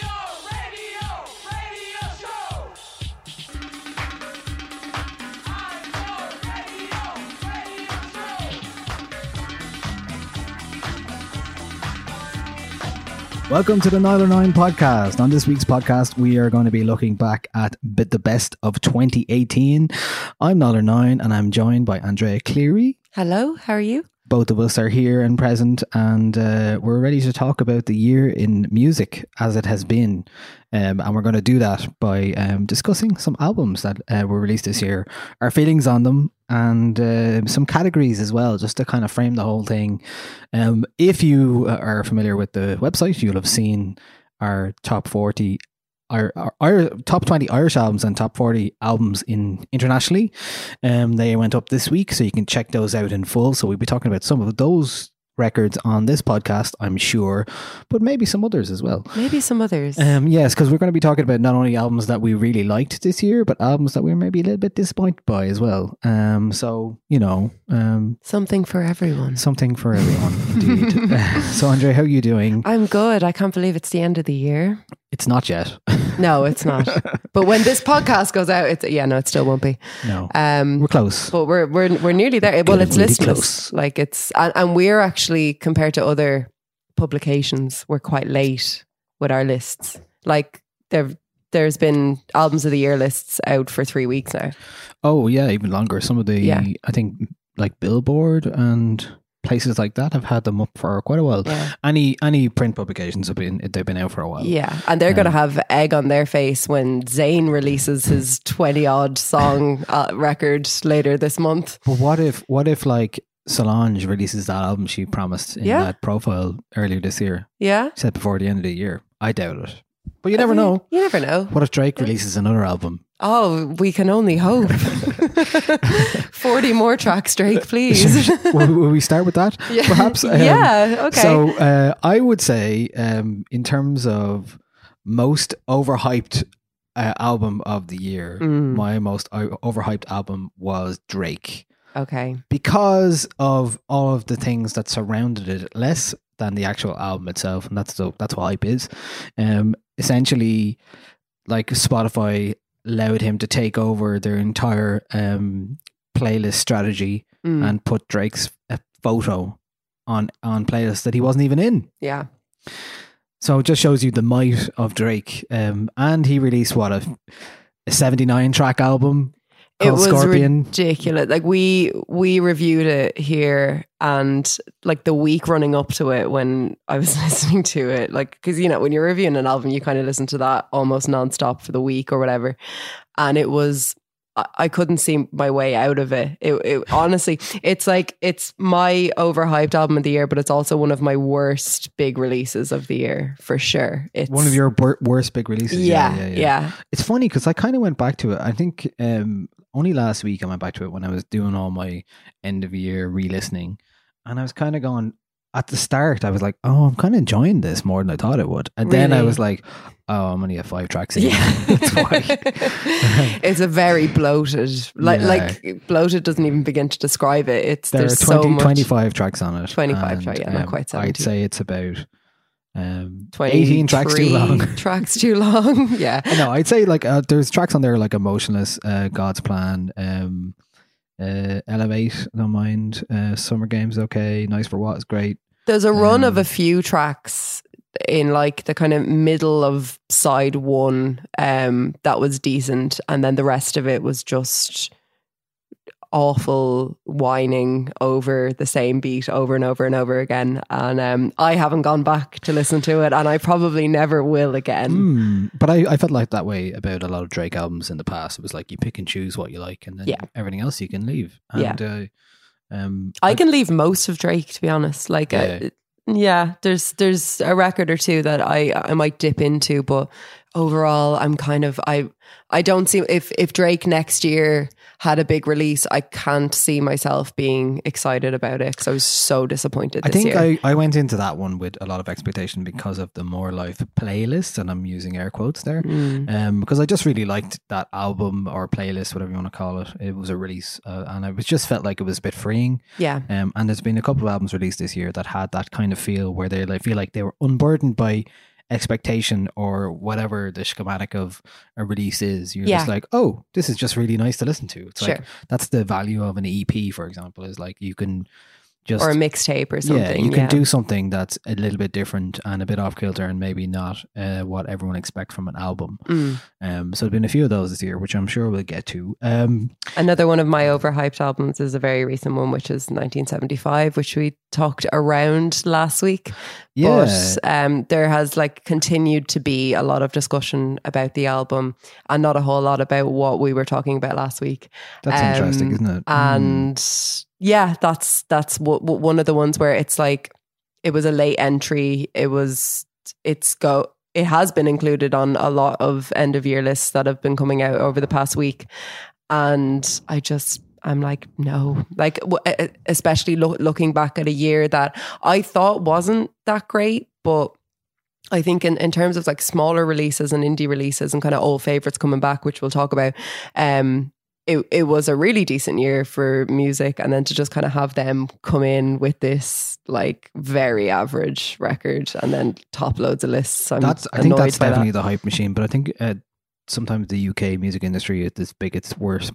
your radio show. I'm your radio show. Welcome to the Nialler9 podcast. On this week's podcast, we are going to be looking back at the best of 2018. I'm Nialler9 and I'm joined by Andrea Cleary. Hello, how are you? Both of us are here and present, and we're ready to talk about the year in music as it has been. And we're going to do that by discussing some albums that were released this year, our feelings on them, and some categories as well, just to kind of frame the whole thing. If you are familiar with the website, you'll have seen our top 40 Our top 20 Irish albums and top 40 albums internationally. They went up this week, so you can check those out in full. So we'll be talking about some of those records on this podcast, I'm sure, but maybe some others as well. Yes, because we're going to be talking about not only albums that we really liked this year, but albums that we were maybe a little bit disappointed by as well. So, you know, something for everyone. Something for everyone, indeed. So, Andre, how are you doing? I'm good. I can't believe it's the end of the year. It's not yet. No, it's not. But when this podcast goes out, it still won't be. No, we're close. But we're nearly there. Well, it's really listless. Like and we're actually, compared to other publications, we're quite late with our lists. Like there's been albums of the year lists out for 3 weeks now. Oh yeah, even longer. Some of the I think like Billboard and places like that have had them up for quite a while. Yeah. Any print publications they've been out for a while. Yeah, and they're going to have egg on their face when Zayn releases his 20-odd song record later this month. But what if like Solange releases that album she promised in that profile earlier this year? Yeah, she said before the end of the year. I doubt it, but you never know. You never know. What if Drake releases another album? Oh, we can only hope. 40 more tracks, Drake, please. Will we start with that? Yeah. Perhaps. Okay. So I would say in terms of most overhyped album of the year, my most overhyped album was Drake. Okay. Because of all of the things that surrounded it, less than the actual album itself. And that's what hype is. Essentially, like Spotify allowed him to take over their entire playlist strategy and put Drake's photo on playlists that he wasn't even in. Yeah. So it just shows you the might of Drake. And he released, what, a 79-track album called Scorpion. It was ridiculous. Like, we reviewed it here, and like the week running up to it, when I was listening to it, like, because, you know, when you're reviewing an album, you kind of listen to that almost nonstop for the week or whatever. And it was I couldn't see my way out of it. It honestly, it's like, it's my overhyped album of the year, but it's also one of my worst big releases of the year for sure. It's one of your worst big releases. Yeah. It's funny because I kind of went back to it. I think only last week I went back to it when I was doing all my end of year re-listening, and I was kind of going, at the start, I was like, oh, I'm kind of enjoying this more than I thought it would. And then I was like, oh, I'm only at 5 tracks in. Yeah. That's why. It's a very bloated, like bloated doesn't even begin to describe it. It's there's 25 tracks on it. 25 tracks, yeah, not quite 17. I'd say it's about 18 tracks too long. Yeah. No, I'd say like there's tracks on there like Emotionless, God's Plan, Elevate, No Mind, Summer Games, okay, Nice for What is great. There's a run of a few tracks in like the kind of middle of side one that was decent, and then the rest of it was just awful whining over the same beat over and over and over again. And I haven't gone back to listen to it, and I probably never will again. But I felt like that way about a lot of Drake albums in the past. It was like you pick and choose what you like, and then everything else you can leave. And I can leave most of Drake, to be honest. Like there's a record or two that I might dip into, but overall I'm kind of I don't see if Drake next year had a big release, I can't see myself being excited about it because I was so disappointed this year. I went into that one with a lot of expectation because of the More Life playlist, and I'm using air quotes there, because I just really liked that album or playlist, whatever you want to call it. It was a release, and I just felt like it was a bit freeing. And there's been a couple of albums released this year that had that kind of feel where they feel like they were unburdened by expectation or whatever the schematic of a release is. You're just like, oh, this is just really nice to listen to. It's like that's the value of an EP, for example, is like you can just, or a mixtape or something. You can do something that's a little bit different and a bit off kilter and maybe not what everyone expects from an album. So there've been a few of those this year, which I'm sure we'll get to. Another one of my overhyped albums is a very recent one, which is 1975, which we talked around last week. But there has like continued to be a lot of discussion about the album and not a whole lot about what we were talking about last week. That's interesting, isn't it? And yeah, that's one of the ones where it's like it was a late entry. It has been included on a lot of end of year lists that have been coming out over the past week, and I'm like, no, like especially looking back at a year that I thought wasn't that great, but I think in terms of like smaller releases and indie releases and kind of old favorites coming back, which we'll talk about, It was a really decent year for music, and then to just kind of have them come in with this like very average record and then top loads of lists. I think that's definitely the hype machine, but I think sometimes the UK music industry is its biggest worst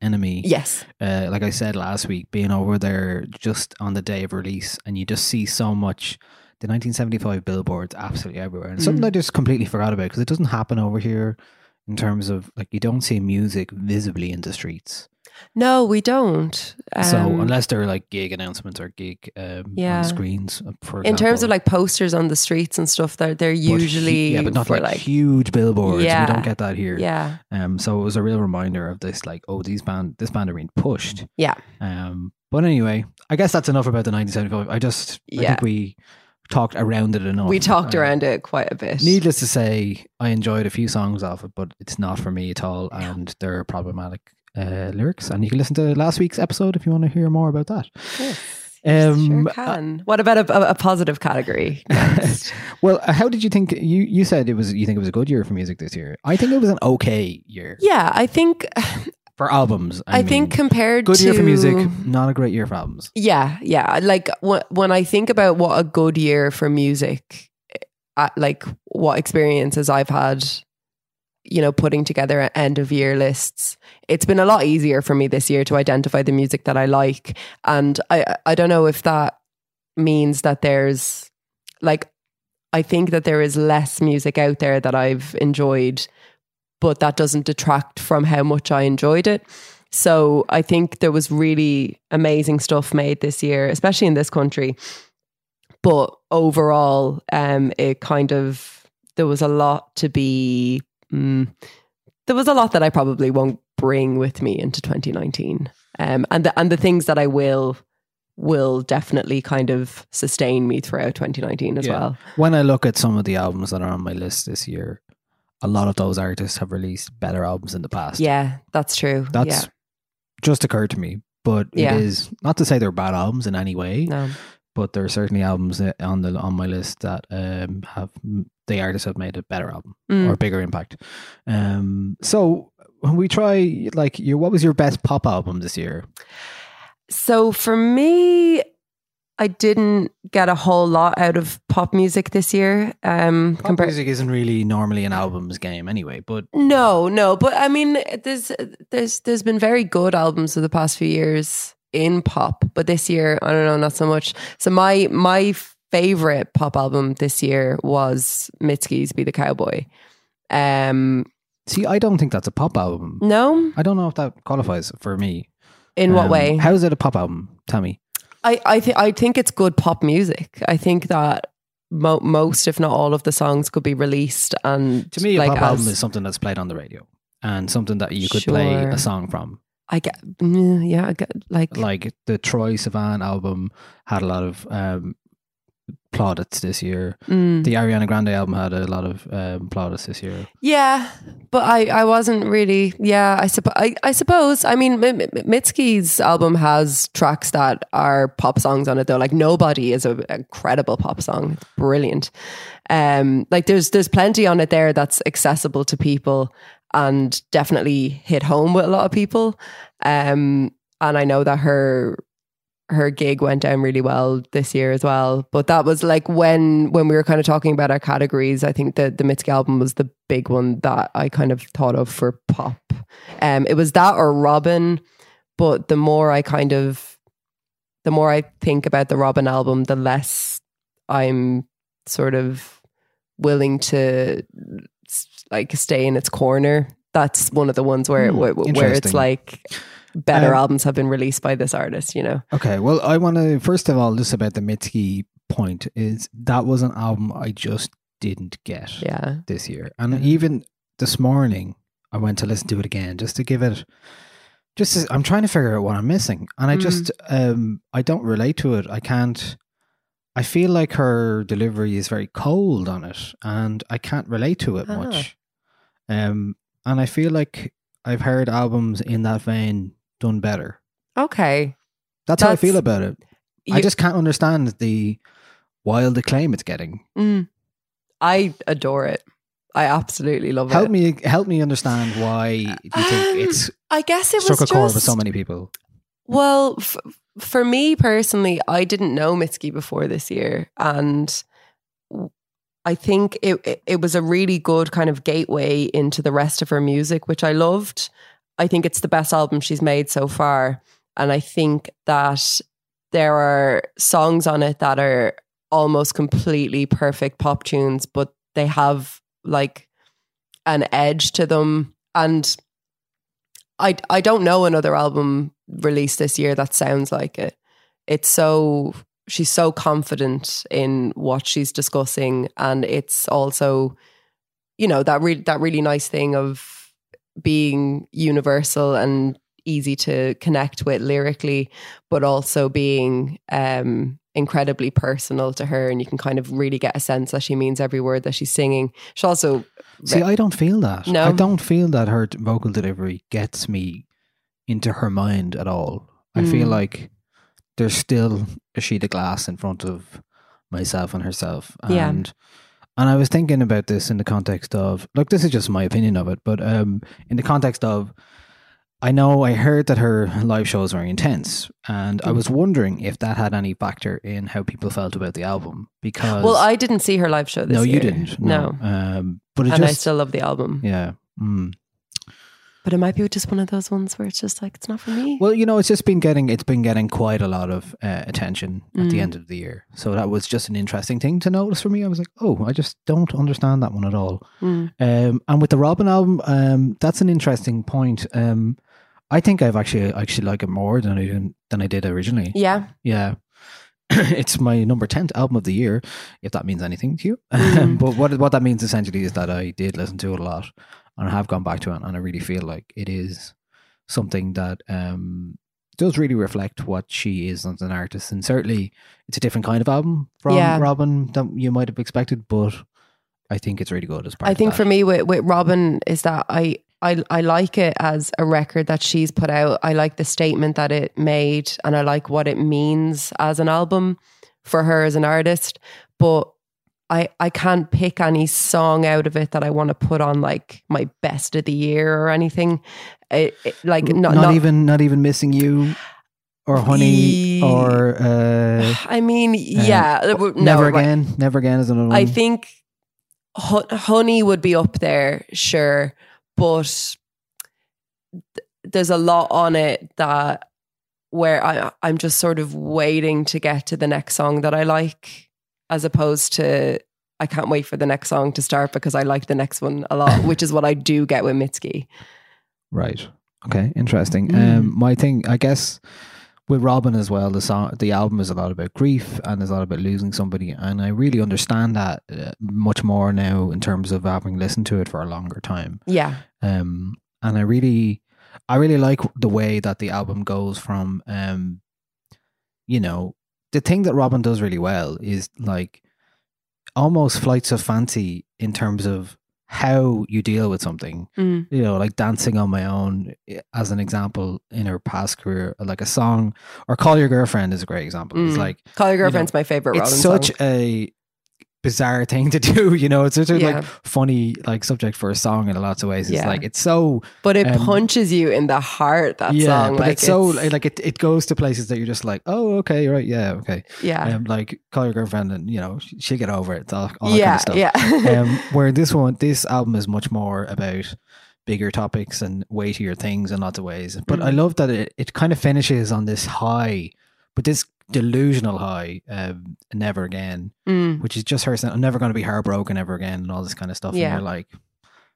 enemy. Yes. Like I said last week, being over there just on the day of release, and you just see so much. The 1975 billboards absolutely everywhere, and something I just completely forgot about because it doesn't happen over here. In terms of like, you don't see music visibly in the streets. No, we don't. So unless they're like gig announcements or gig on screens, for example. In terms of like posters on the streets and stuff, they're usually but not like huge billboards. Yeah. We don't get that here. Yeah. So it was a real reminder of this, like, oh, this band are being pushed. Yeah. But anyway, I guess that's enough about the 1975. I think we talked around it enough. We talked around it quite a bit. Needless to say, I enjoyed a few songs off it, but it's not for me at all, and they're problematic lyrics. And you can listen to last week's episode if you want to hear more about that. Yes, sure can. What about a positive category? Well, how did you think? You said it was. You think it was a good year for music this year? I think it was an okay year. Yeah, I think. For albums, I mean, think compared to... Good year for music, not a great year for albums. Yeah. Like, when I think about what a good year for music, like, what experiences I've had, you know, putting together end-of-year lists, it's been a lot easier for me this year to identify the music that I like. And I don't know if that means that there's... Like, I think that there is less music out there that I've enjoyed, but that doesn't detract from how much I enjoyed it. So I think there was really amazing stuff made this year, especially in this country. But overall, there was a lot that I probably won't bring with me into 2019. And the things that I will definitely kind of sustain me throughout 2019 as well. When I look at some of the albums that are on my list this year, a lot of those artists have released better albums in the past. Yeah, that's true. That's just occurred to me. But it is not to say they're bad albums in any way. No. But there are certainly albums on the my list that have the artists have made a better album or a bigger impact. So when we try, like, what was your best pop album this year? So for me, I didn't get a whole lot out of pop music this year. Pop music isn't really normally an album's game anyway, but... No. But I mean, there's been very good albums for the past few years in pop, but this year, I don't know, not so much. So my favorite pop album this year was Mitski's Be The Cowboy. See, I don't think that's a pop album. No? I don't know if that qualifies for me. In what way? How is it a pop album? Tell me. I think it's good pop music. I think that most, if not all, of the songs could be released. And to me, like, a pop album is something that's played on the radio and something that you could play a song from. I get like the Troye Sivan album had a lot of plaudits this year. The Ariana Grande album had a lot of plaudits this year. Yeah, but I wasn't really. Yeah, I suppose. I mean, Mitski's album has tracks that are pop songs on it, though. Like Nobody is an incredible pop song. It's brilliant. Like there's plenty on it there that's accessible to people and definitely hit home with a lot of people. And I know that her gig went down really well this year as well. But that was like when we were kind of talking about our categories, I think the Mitski album was the big one that I kind of thought of for pop. It was that or Robin, but the more I think about the Robin album, the less I'm sort of willing to like stay in its corner. That's one of the ones where it's like... better albums have been released by this artist, you know. Okay, well, I want to first of all, just about the Mitski point, is that was an album I just didn't get this year. And even this morning, I went to listen to it again just to give it... I'm trying to figure out what I'm missing. And I just... I don't relate to it. I can't... I feel like her delivery is very cold on it and I can't relate to it much. And I feel like I've heard albums in that vein done better. Okay. That's how I feel about it. I just can't understand the wild acclaim it's getting. I adore it. I absolutely love it. Help me understand why you think it's struck a chord with so many people. Well, for me personally, I didn't know Mitski before this year, and I think it was a really good kind of gateway into the rest of her music, which I loved. I think it's the best album she's made so far. And I think that there are songs on it that are almost completely perfect pop tunes, but they have like an edge to them. And I don't know another album released this year that sounds like it. She's so confident in what she's discussing. And it's also, you know, that really nice thing of being universal and easy to connect with lyrically, but also being incredibly personal to her, and you can kind of really get a sense that she means every word that she's singing. She also... See, I don't feel that. No? I don't feel that her vocal delivery gets me into her mind at all. I feel like there's still a sheet of glass in front of myself and herself. And I was thinking about this in the context of, look, this is just my opinion of it, but in the context of, I know I heard that her live shows were intense, and I was wondering if that had any factor in how people felt about the album, because... Well, I didn't see her live show this year. No, you didn't. No. But I still love the album. Yeah. But it might be just one of those ones where it's just like, it's not for me. Well, you know, it's just been getting quite a lot of attention at the end of the year. So that was just an interesting thing to notice for me. I was like, oh, I just don't understand that one at all. And with the Robin album, that's an interesting point. I think I've actually like it more than I did originally. Yeah. It's my number 10th album of the year, if that means anything to you. But what that means essentially is that I did listen to it a lot. And I have gone back to it, and I really feel like it is something that does really reflect what she is as an artist. And certainly it's a different kind of album from Robin than you might have expected, but I think it's really good as part of that. I think for me with Robin is that I like it as a record that she's put out. I like the statement that it made and I like what it means as an album for her as an artist. But I can't pick any song out of it that I want to put on like my best of the year or anything. Not even Missing You or Honey or I mean Never Again is another one. I think Honey would be up there, sure, but there's a lot on it that where I'm just sort of waiting to get to the next song that I like, as opposed to I can't wait for the next song to start because I like the next one a lot, which is what I do get with Mitski. Right. Okay. Interesting. My thing, I guess, with Robin as well, the album is a lot about grief and there's a lot about losing somebody, and I really understand that much more now in terms of having listened to it for a longer time. Yeah. And I really like the way that the album goes from, you know, the thing that Robin does really well is like almost flights of fancy in terms of how you deal with something, you know, like Dancing on My Own as an example in her past career, like a song, or Call Your Girlfriend is a great example. It's like Call Your Girlfriend's, you know, my favorite Robin song. It's such a bizarre thing to do, you know, it's such a like funny like subject for a song in lots of ways. It's like it's so, but it punches you in the heart, that song. But like it's so like it goes to places that you're just like, oh, okay, right, yeah, okay, yeah. Like Call Your Girlfriend, and you know, she'll get over it. It's all that kind of stuff. Where this album is much more about bigger topics and weightier things in lots of ways. But I love that it kind of finishes on this high, but this delusional high, Never Again, which is just her saying, I'm never going to be heartbroken ever again and all this kind of stuff. And you're like,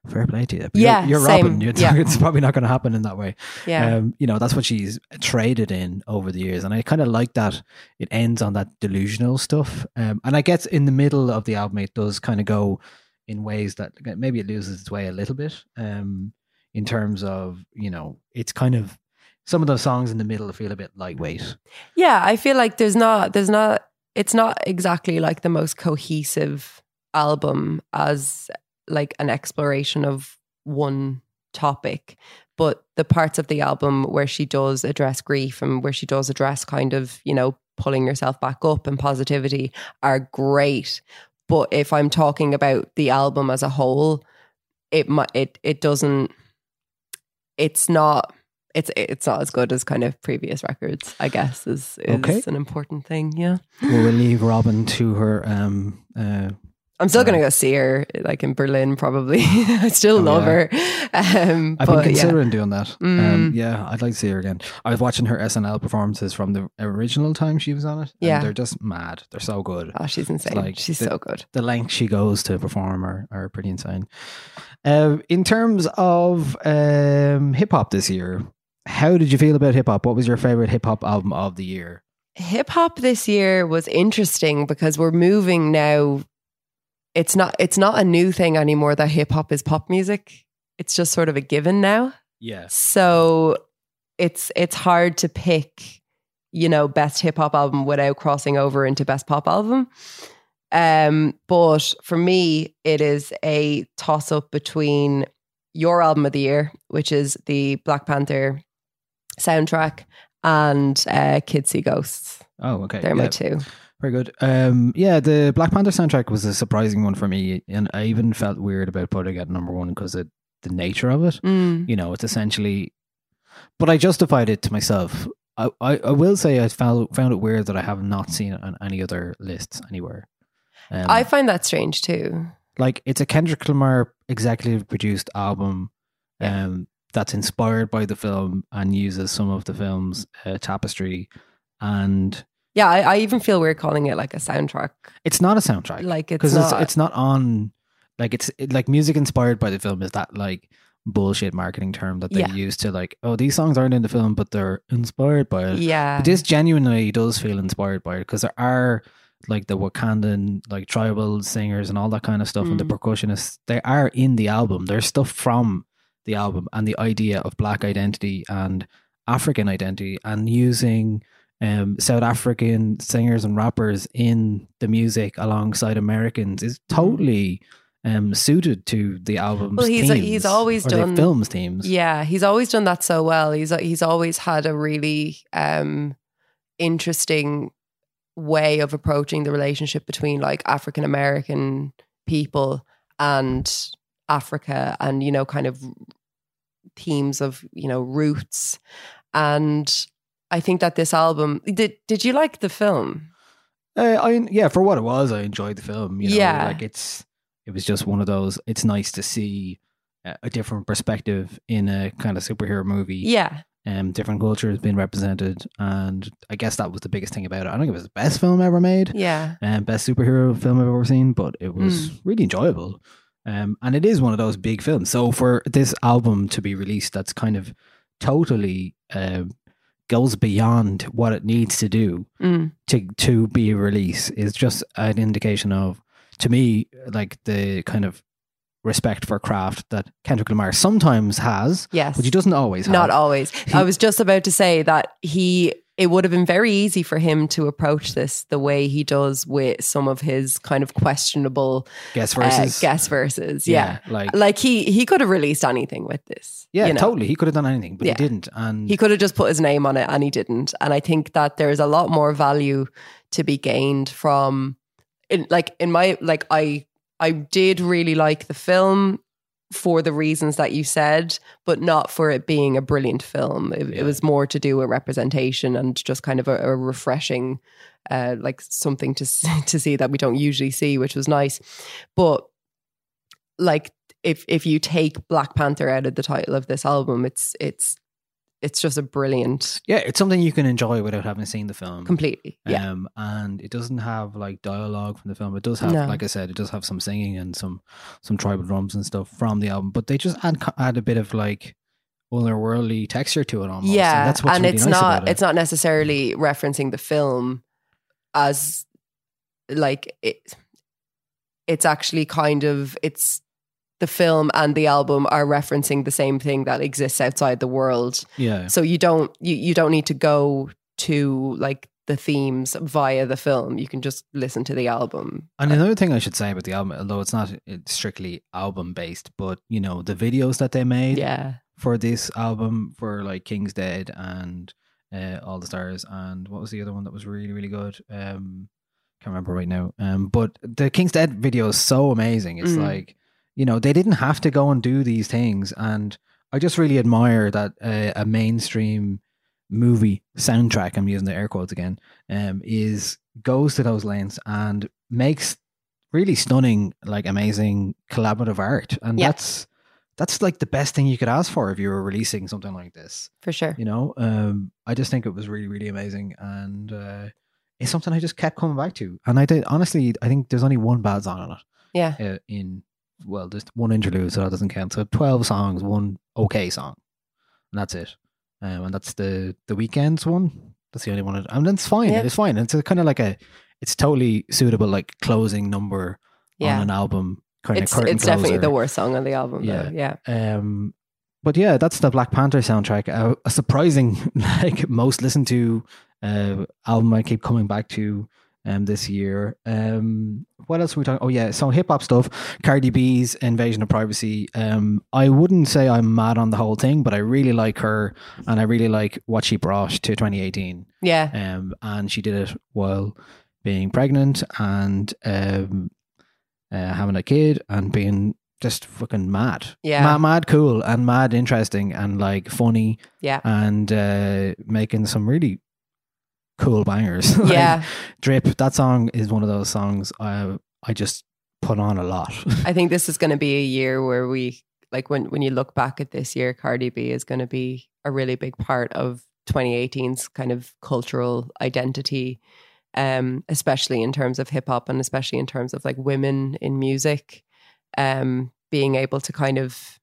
fair play to you. But you're Robin. It's probably not going to happen in that way. You know, that's what she's traded in over the years. And I kind of like that it ends on that delusional stuff. And I guess in the middle of the album, it does kind of go in ways that maybe it loses its way a little bit, in terms of, you know, it's kind of, some of those songs in the middle feel a bit lightweight. Yeah, I feel like there's not, it's not exactly like the most cohesive album as like an exploration of one topic, but the parts of the album where she does address grief and where she does address kind of, you know, pulling yourself back up and positivity are great. But if I'm talking about the album as a whole, it's not as good as kind of previous records, I guess, is okay. An important thing, yeah. Well, we'll leave Robin to her. I'm still going to go see her, like in Berlin, probably. I still love her. I've been considering doing that. Yeah, I'd like to see her again. I was watching her SNL performances from the original time she was on it. Yeah, and they're just mad. They're so good. Oh, she's insane. Like, she's so good. The lengths she goes to perform are pretty insane. In terms of hip hop this year, how did you feel about hip hop? What was your favorite hip hop album of the year? Hip hop this year was interesting because we're moving now. It's not a new thing anymore that hip hop is pop music. It's just sort of a given now. Yeah. So it's hard to pick, you know, best hip hop album without crossing over into best pop album. But for me, it is a toss up between your album of the year, which is the Black Panther soundtrack, and Kids See Ghosts. Oh, okay. They're my two. Very good. Yeah, the Black Panther soundtrack was a surprising one for me, and I even felt weird about putting it at number one because of the nature of it. You know, it's essentially, but I justified it to myself. I will say I found it weird that I have not seen it on any other lists anywhere. I find that strange too. Like, it's a Kendrick Lamar executive produced album that's inspired by the film and uses some of the film's tapestry. And yeah, I even feel weird calling it like a soundtrack. It's not a soundtrack. Like, it's not. It's not on, like, it's like music inspired by the film is that like bullshit marketing term that they use to like, oh, these songs aren't in the film, but they're inspired by it. Yeah. But this genuinely does feel inspired by it because there are like the Wakandan, like tribal singers and all that kind of stuff, and the percussionists, they are in the album. There's stuff from the album and the idea of Black identity and African identity and using South African singers and rappers in the music alongside Americans is totally suited to the album's themes. Well, he's always done films themes. Yeah, he's always done that so well. He's always had a really interesting way of approaching the relationship between like African American people and Africa, and you know, kind of themes of, you know, roots. And I think that this album, did you like the film? For what it was, I enjoyed the film. You know, yeah, like it was just one of those. It's nice to see a different perspective in a kind of superhero movie. Yeah, different cultures being represented, and I guess that was the biggest thing about it. I don't think it was the best film ever made. Yeah, and best superhero film I've ever seen, but it was really enjoyable. And it is one of those big films. So for this album to be released, that's kind of totally. Goes beyond what it needs to do to be a release is just an indication of, to me, like the kind of respect for craft that Kendrick Lamar sometimes has, yes, but he doesn't always have. Not always. I was just about to say that it would have been very easy for him to approach this the way he does with some of his kind of questionable guest verses. Yeah. Like he could have released anything with this. Yeah, you know? Totally. He could have done anything, but he didn't. And he could have just put his name on it and he didn't. And I think that there is a lot more value to be gained from it. Like in my, like I did really like the film for the reasons that you said, but not for it being a brilliant film. It was more to do with representation and just kind of a refreshing, like something to see that we don't usually see, which was nice. But like, if you take Black Panther out of the title of this album, it's just a brilliant. Yeah, it's something you can enjoy without having seen the film completely. Yeah, and it doesn't have like dialogue from the film. It does have, like I said, it does have some singing and some tribal drums and stuff from the album. But they just add a bit of like otherworldly texture to it almost. Yeah, and that's what's and really it's nice not about it. It's not necessarily referencing the film as like it. It's actually kind of it's. The film and the album are referencing the same thing that exists outside the world. Yeah. So you don't need to go to like the themes via the film. You can just listen to the album. And another thing I should say about the album, although it's strictly album based, but you know, the videos that they made for this album for like King's Dead and All the Stars, and what was the other one that was really, really good? Can't remember right now. But the King's Dead video is so amazing. It's like, you know, they didn't have to go and do these things. And I just really admire that a mainstream movie soundtrack, I'm using the air quotes again, goes to those lengths and makes really stunning, like amazing collaborative art. And that's like the best thing you could ask for if you were releasing something like this. For sure. You know, I just think it was really, really amazing. And it's something I just kept coming back to. And I did, honestly, I think there's only one bad song on it. Yeah. Well, just one interlude, so that doesn't count. So 12 songs, one okay song, and that's it. And that's the Weeknd's one. That's the only one. And that's fine. Yeah. It's fine. It's kind of like it's totally suitable, like closing number on an album. It's definitely the worst song on the album. Yeah, though. Yeah. But yeah, that's the Black Panther soundtrack. A surprising, like most listened to album. I keep coming back to. This year. What else were we talking? Oh yeah, some hip hop stuff. Cardi B's Invasion of Privacy. I wouldn't say I'm mad on the whole thing, but I really like her and I really like what she brought to 2018. Yeah. And she did it while being pregnant and having a kid and being just fucking mad. Yeah. Mad cool and mad interesting and like funny. Yeah. And making some really cool bangers. Yeah. Like, Drip, that song is one of those songs I just put on a lot. I think this is going to be a year where we, like when you look back at this year, Cardi B is going to be a really big part of 2018's kind of cultural identity, especially in terms of hip hop and especially in terms of like women in music, being able to kind of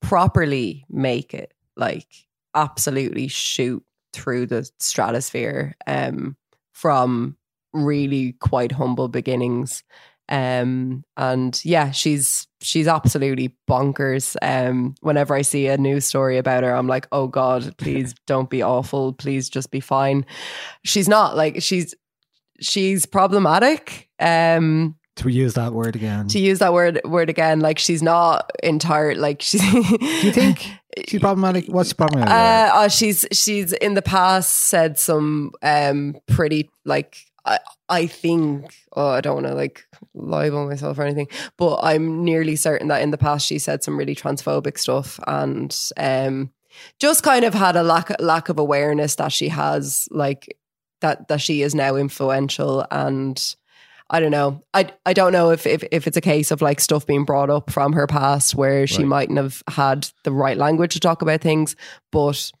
properly make it, like absolutely shoot through the stratosphere from really quite humble beginnings And yeah, she's absolutely bonkers. Whenever I see a news story about her, I'm like, oh God, please don't be awful. Please just be fine. She's not, like, she's problematic. To use that word again. Like, she's not entire, like, she's... Do you think she's problematic? What's the problem? She's in the past said some pretty, like, I think, I don't want to like libel myself or anything, but I'm nearly certain that in the past she said some really transphobic stuff, and just kind of had a lack of awareness that she has, like, that she is now influential. And I don't know. I don't know if it's a case of like stuff being brought up from her past where she mightn't have had the right language to talk about things, but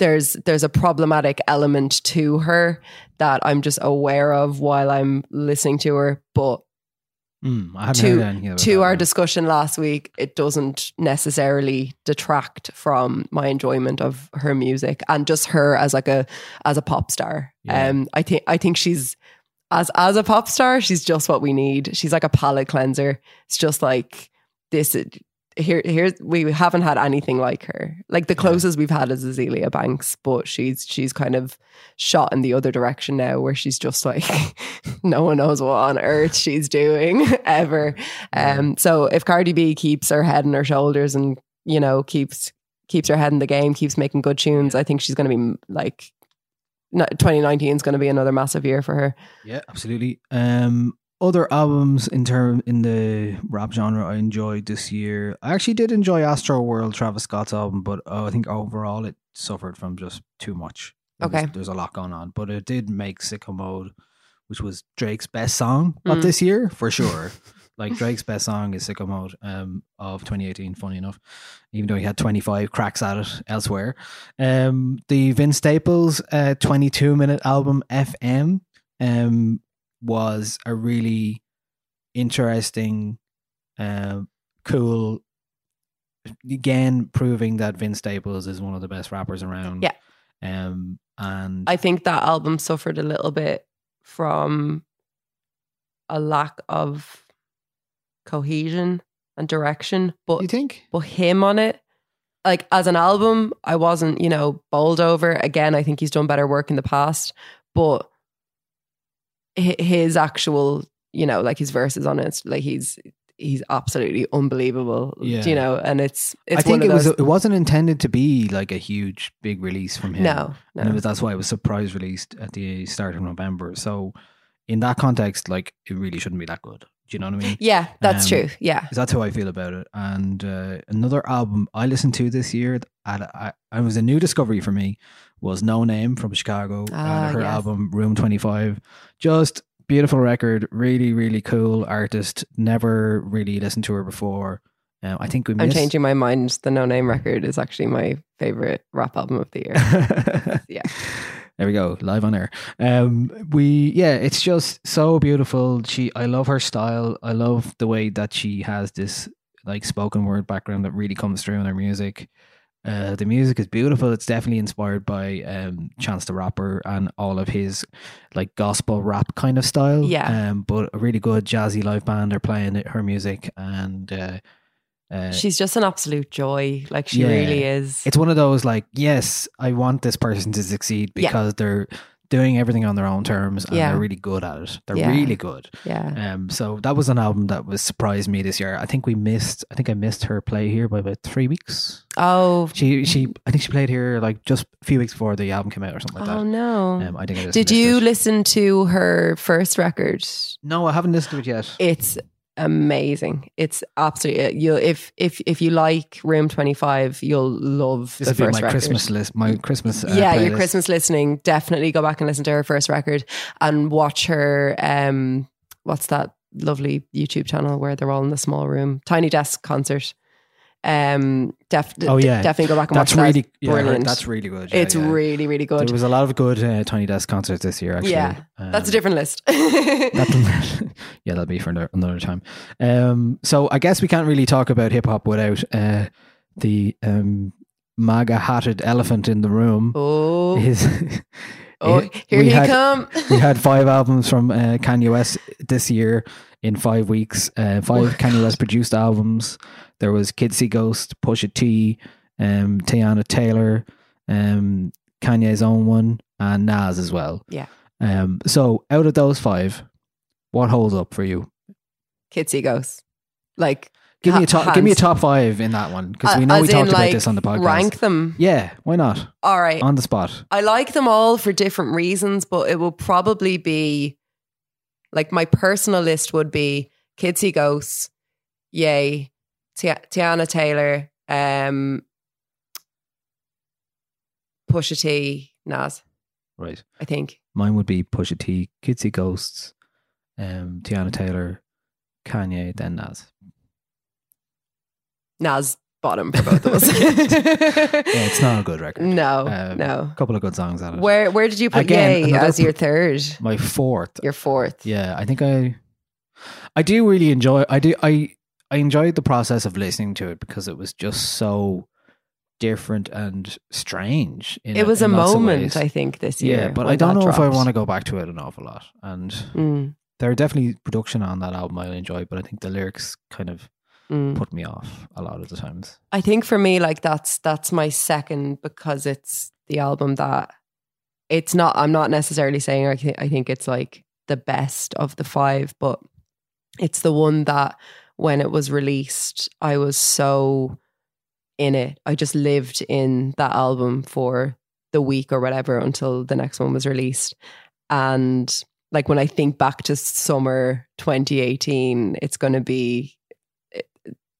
there's a problematic element to her that I'm just aware of while I'm listening to her. But to our discussion last week, it doesn't necessarily detract from my enjoyment of her music and just her as like a pop star. Yeah. I think she's, as a pop star, she's just what we need. She's like a palate cleanser. It's just like this. Here we haven't had anything like her. Like the closest we've had is Azealia Banks, but she's kind of shot in the other direction now, where she's just like no one knows what on earth she's doing ever. So if Cardi B keeps her head on her shoulders and, you know, keeps her head in the game, keeps making good tunes, I think she's going to be like, 2019 is going to be another massive year for her. Yeah, absolutely. Other albums in the rap genre I enjoyed this year. I actually did enjoy Astroworld, Travis Scott's album, but I think overall it suffered from just too much. There's a lot going on, but it did make Sicko Mode, which was Drake's best song of this year for sure. Like, Drake's best song is Sicko Mode of 2018, funny enough, even though he had 25 cracks at it elsewhere. The Vince Staples 22-minute album, FM, was a really interesting, cool, again, proving that Vince Staples is one of the best rappers around. Yeah. And I think that album suffered a little bit from a lack of cohesion and direction, but you think, but him on it, like as an album, I wasn't, you know, bowled over. Again, I think he's done better work in the past, but his actual, you know, like his verses on it, like he's absolutely unbelievable. Yeah. You know, and it's I think one of it wasn't intended to be like a huge big release from him. No. And that's why it was surprise released at the start of November. So in that context, like, it really shouldn't be that good. Do you know what I mean? Yeah, that's true. Yeah. That's how I feel about it. And another album I listened to this year that it was a new discovery for me was No Name from Chicago. Her album Room 25. Just beautiful record. Really, really cool artist. Never really listened to her before. I think I'm changing my mind. The No Name record is actually my favorite rap album of the year. Yeah. There we go, live on air. It's just so beautiful. I love her style. I love the way that she has this like spoken word background that really comes through in her music. The music is beautiful. It's definitely inspired by Chance the Rapper and all of his like gospel rap kind of style. Yeah. But a really good jazzy live band are playing her music, and she's just an absolute joy. Like, she really is. It's one of those like, yes, I want this person to succeed because they're doing everything on their own terms and they're really good at it. They're really good. Yeah. So that was an album that was surprised me this year. I think I missed her play here by about 3 weeks. Oh, I think she played here like just a few weeks before the album came out or something like that. Oh no. I think did you listen to her first record? No, I haven't listened to it yet. It's amazing. It's absolutely, if you like Room 25, you'll love the first record. Christmas playlist. Your Christmas listening, definitely go back and listen to her first record and watch her what's that lovely YouTube channel where they're all in the small room, Tiny Desk Concert. Definitely go back and watch that. Brilliant. That's really good. It's really, really good. There was a lot of good Tiny Desk concerts this year, actually. Yeah, that's a different list. That'll be for another time. So I guess we can't really talk about hip hop without the MAGA-hatted elephant in the room. Oh, Oh, here he come. We had 5 albums from Kanye West this year in 5 weeks. 5 Kanye West produced albums. There was Kids See Ghosts, Pusha T, Teyana Taylor, Kanye's own one, and Nas as well. Yeah. So out of those 5, what holds up for you? Kids See Ghosts. Like, give me a top five in that one, because we know we talked about this on the podcast. Rank them. Yeah, why not? All right, on the spot. I like them all for different reasons, but it will probably be like my personal list would be Kids See Ghosts, Yay, Teyana Taylor, Pusha T, Nas. Right, I think mine would be Pusha T, Kids See Ghosts, Teyana Taylor, Kanye, then Nas bottom for both of us. Yeah, it's not a good record. No. A couple of good songs on it. Where did you put Yay as your third? My fourth. Your fourth. Yeah, I think I do really enjoy. I enjoyed the process of listening to it because it was just so different and strange. It was a moment, I think, this year. Yeah, but I don't know if I want to go back to it an awful lot. And there are definitely production on that album I enjoy, but I think the lyrics kind of put me off a lot of the times. I think for me, like that's my second, because it's the album that it's not. I'm not necessarily saying I think it's like the best of the 5, but it's the one that when it was released, I was so in it. I just lived in that album for the week or whatever until the next one was released, and. Like when I think back to summer 2018, it's going to be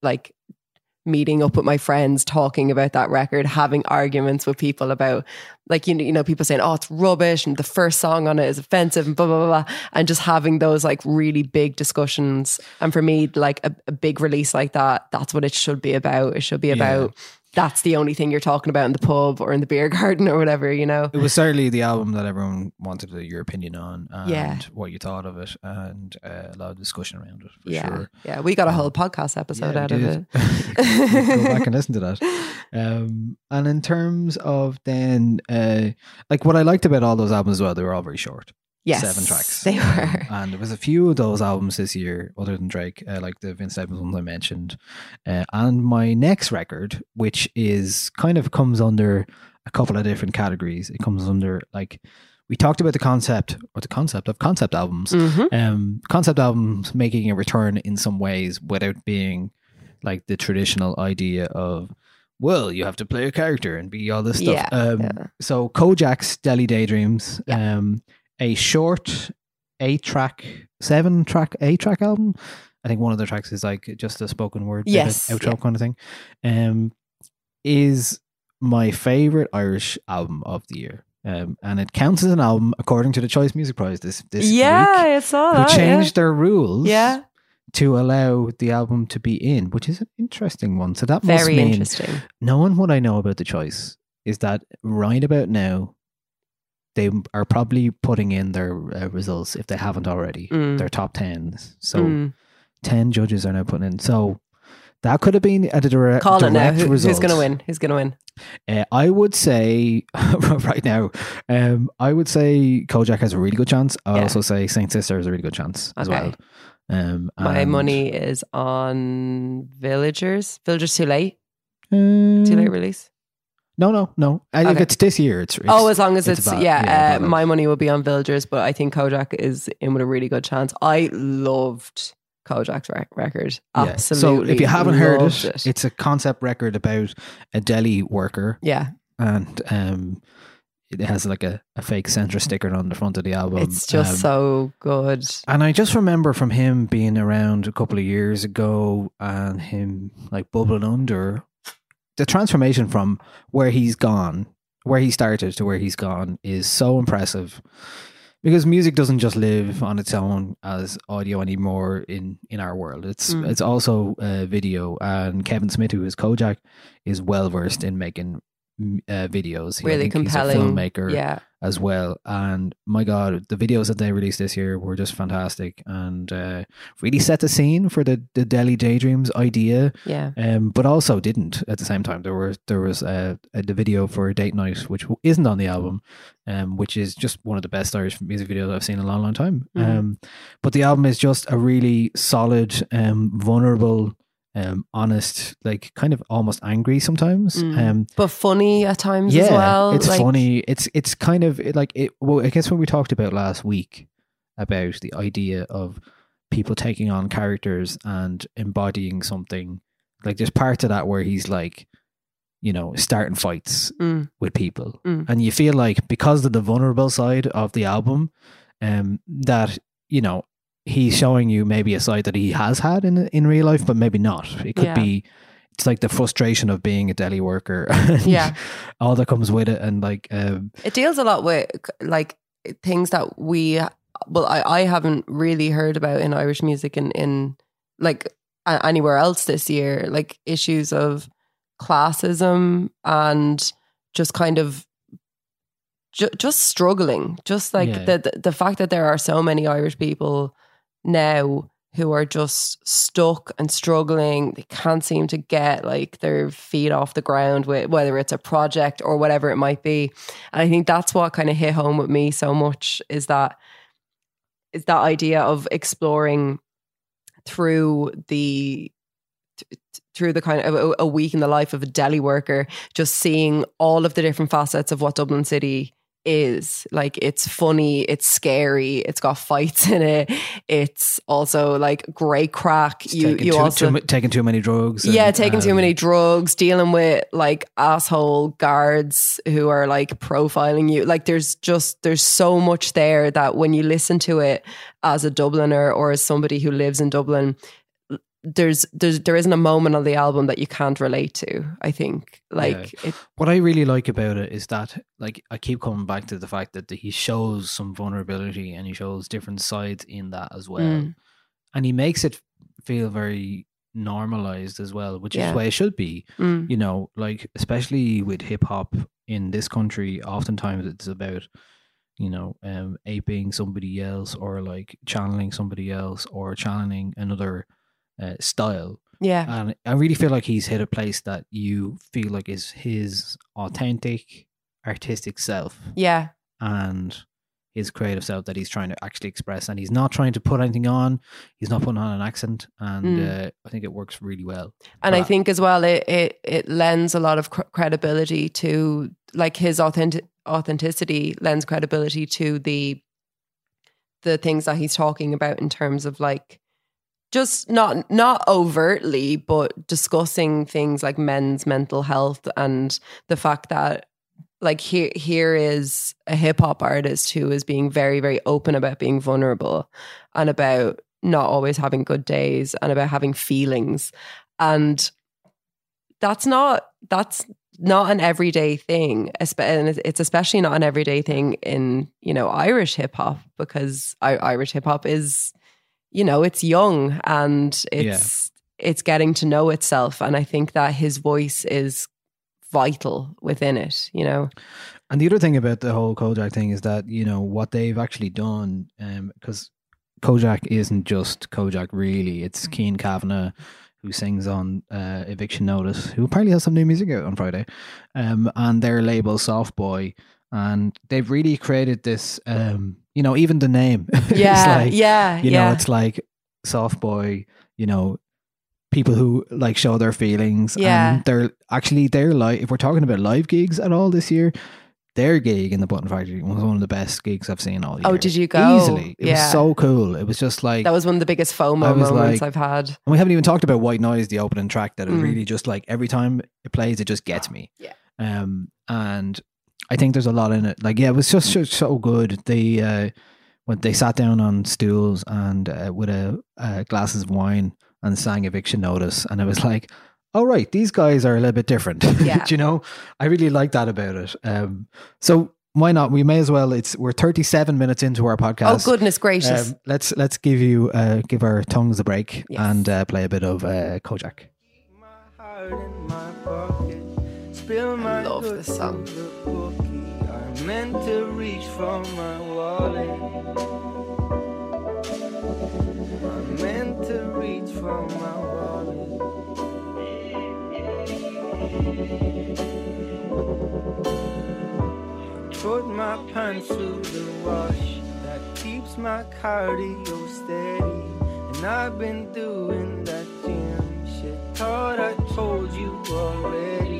like meeting up with my friends, talking about that record, having arguments with people about like, you know, people saying, oh, it's rubbish and the first song on it is offensive and blah, blah, blah, blah. And just having those like really big discussions. And for me, like a big release like that, that's what it should be about. It should be about... That's the only thing you're talking about in the pub or in the beer garden or whatever, you know. It was certainly the album that everyone wanted your opinion on and what you thought of it, and a lot of discussion around it, for sure. Yeah, we got a whole podcast episode out of it. Go back and listen to that. And in terms of then, like what I liked about all those albums as well, they were all very short. Yes, 7 tracks. They were. And there was a few of those albums this year, other than Drake, like the Vince Staples ones I mentioned. And my next record, which is kind of comes under a couple of different categories. It comes under, like, we talked about the concept of concept albums. Mm-hmm. Concept albums making a return in some ways without being like the traditional idea of, well, you have to play a character and be all this stuff. Yeah, So Kojaque's Deli Daydreams, a short 8-track album. I think one of the tracks is like just a spoken word, outro kind of thing. Is my favorite Irish album of the year, and it counts as an album according to the Choice Music Prize this week. Yeah, I saw that. Who changed their rules to allow the album to be in, which is an interesting one. So that must mean interesting. Knowing what I know about the Choice is that right about now, they are probably putting in their results if they haven't already. Their top 10s. So 10 judges are now putting in. So that could have been a direct result. Who's going to win? I would say right now, I would say Kojaque has a really good chance. I also say Saint Sister has a really good chance as well. My money is on Villagers. Villagers too late release. No. I think it's this year. As long as it's my money will be on Villagers, but I think Kojaque is in with a really good chance. I loved Kojaque's record. Absolutely. So if you haven't heard it, it's a concept record about a deli worker. Yeah. And it has like a fake Sentra sticker on the front of the album. It's just so good. And I just remember from him being around a couple of years ago and him like bubbling under. The transformation from where he started to where he's gone is so impressive, because music doesn't just live on its own as audio anymore in our world. It's also video, and Kevin Smith, who is Kojaque, is well versed in making videos. Really compelling. He's a filmmaker as well. And my God, the videos that they released this year were just fantastic and really set the scene for the Deli Daydreams idea. Yeah. But also didn't at the same time. There was the video for Date Night, which isn't on the album, which is just one of the best Irish music videos I've seen in a long, long time. Mm-hmm. But the album is just a really solid, vulnerable, honest, like kind of almost angry sometimes, but funny at times as well. It's like, funny. It's kind of like it. Well, I guess when we talked about last week about the idea of people taking on characters and embodying something, like there's parts of that where he's like, you know, starting fights with people, and you feel like because of the vulnerable side of the album, that, you know, he's showing you maybe a side that he has had in real life, but maybe not. It could be, it's like the frustration of being a deli worker. Yeah. All that comes with it. And like, it deals a lot with like things that I haven't really heard about in Irish music in like anywhere else this year, like issues of classism and just kind of just struggling, just like the fact that there are so many Irish people now who are just stuck and struggling. They can't seem to get like their feet off the ground with whether it's a project or whatever it might be. And I think that's what kind of hit home with me so much is that idea of exploring through the kind of a week in the life of a deli worker, just seeing all of the different facets of what Dublin City is. Like, it's funny, it's scary, it's got fights in it, it's also like great crack, taking too many drugs, too many drugs, dealing with like asshole guards who are like profiling you. Like there's so much there that when you listen to it as a Dubliner or as somebody who lives in Dublin, there isn't a moment on the album that you can't relate to, I think. Like what I really like about it is that, like, I keep coming back to the fact that he shows some vulnerability and he shows different sides in that as well. And he makes it feel very normalized as well, which is the way it should be. You know, like, especially with hip hop in this country, oftentimes it's about, you know, aping somebody else or like channeling somebody else or channeling another style. And I really feel like he's hit a place that you feel like is his authentic artistic self and his creative self that he's trying to actually express, and he's not trying to put anything on. He's not putting on an accent, and I think it works really well. And I think as well it lends a lot of credibility to, like, his authenticity lends credibility to the things that he's talking about in terms of, like, just not overtly, but discussing things like men's mental health and the fact that, like, here is a hip hop artist who is being very, very open about being vulnerable and about not always having good days and about having feelings. And that's not an everyday thing. And it's especially not an everyday thing in, you know, Irish hip hop, because Irish hip hop is, you know, it's young and it's getting to know itself. And I think that his voice is vital within it, you know. And the other thing about the whole Kojaque thing is that, you know, what they've actually done, because Kojaque isn't just Kojaque really, it's Keen Kavanagh, who sings on Eviction Notice, who apparently has some new music out on Friday, and their label Soft Boy. And they've really created this, you know, even the name. You know, it's like soft boy, you know, people who like show their feelings. And they're actually, if we're talking about live gigs at all this year, their gig in the Button Factory was one of the best gigs I've seen all year. Oh, did you go? Easily. It was so cool. It was just like... That was one of the biggest FOMO moments I've had. And we haven't even talked about White Noise, the opening track, that it really just like every time it plays, it just gets me. Yeah. And I think there's a lot in it. Like, yeah, it was just so good. They when they sat down on stools and with glasses of wine and sang Eviction Notice, and it was like, all right, these guys are a little bit different. Yeah. Do you know? I really like that about it. So why not? We may as well. We're 37 minutes into our podcast. Oh, goodness gracious! Let's give our tongues a break and play a bit of Kojaque. Keep my heart in my pocket. spill my love this song. I meant to reach for my wallet. I meant to reach for my wallet. Put my pants through the wash. That keeps my cardio steady. And I've been doing that gym shit. Thought I told you already.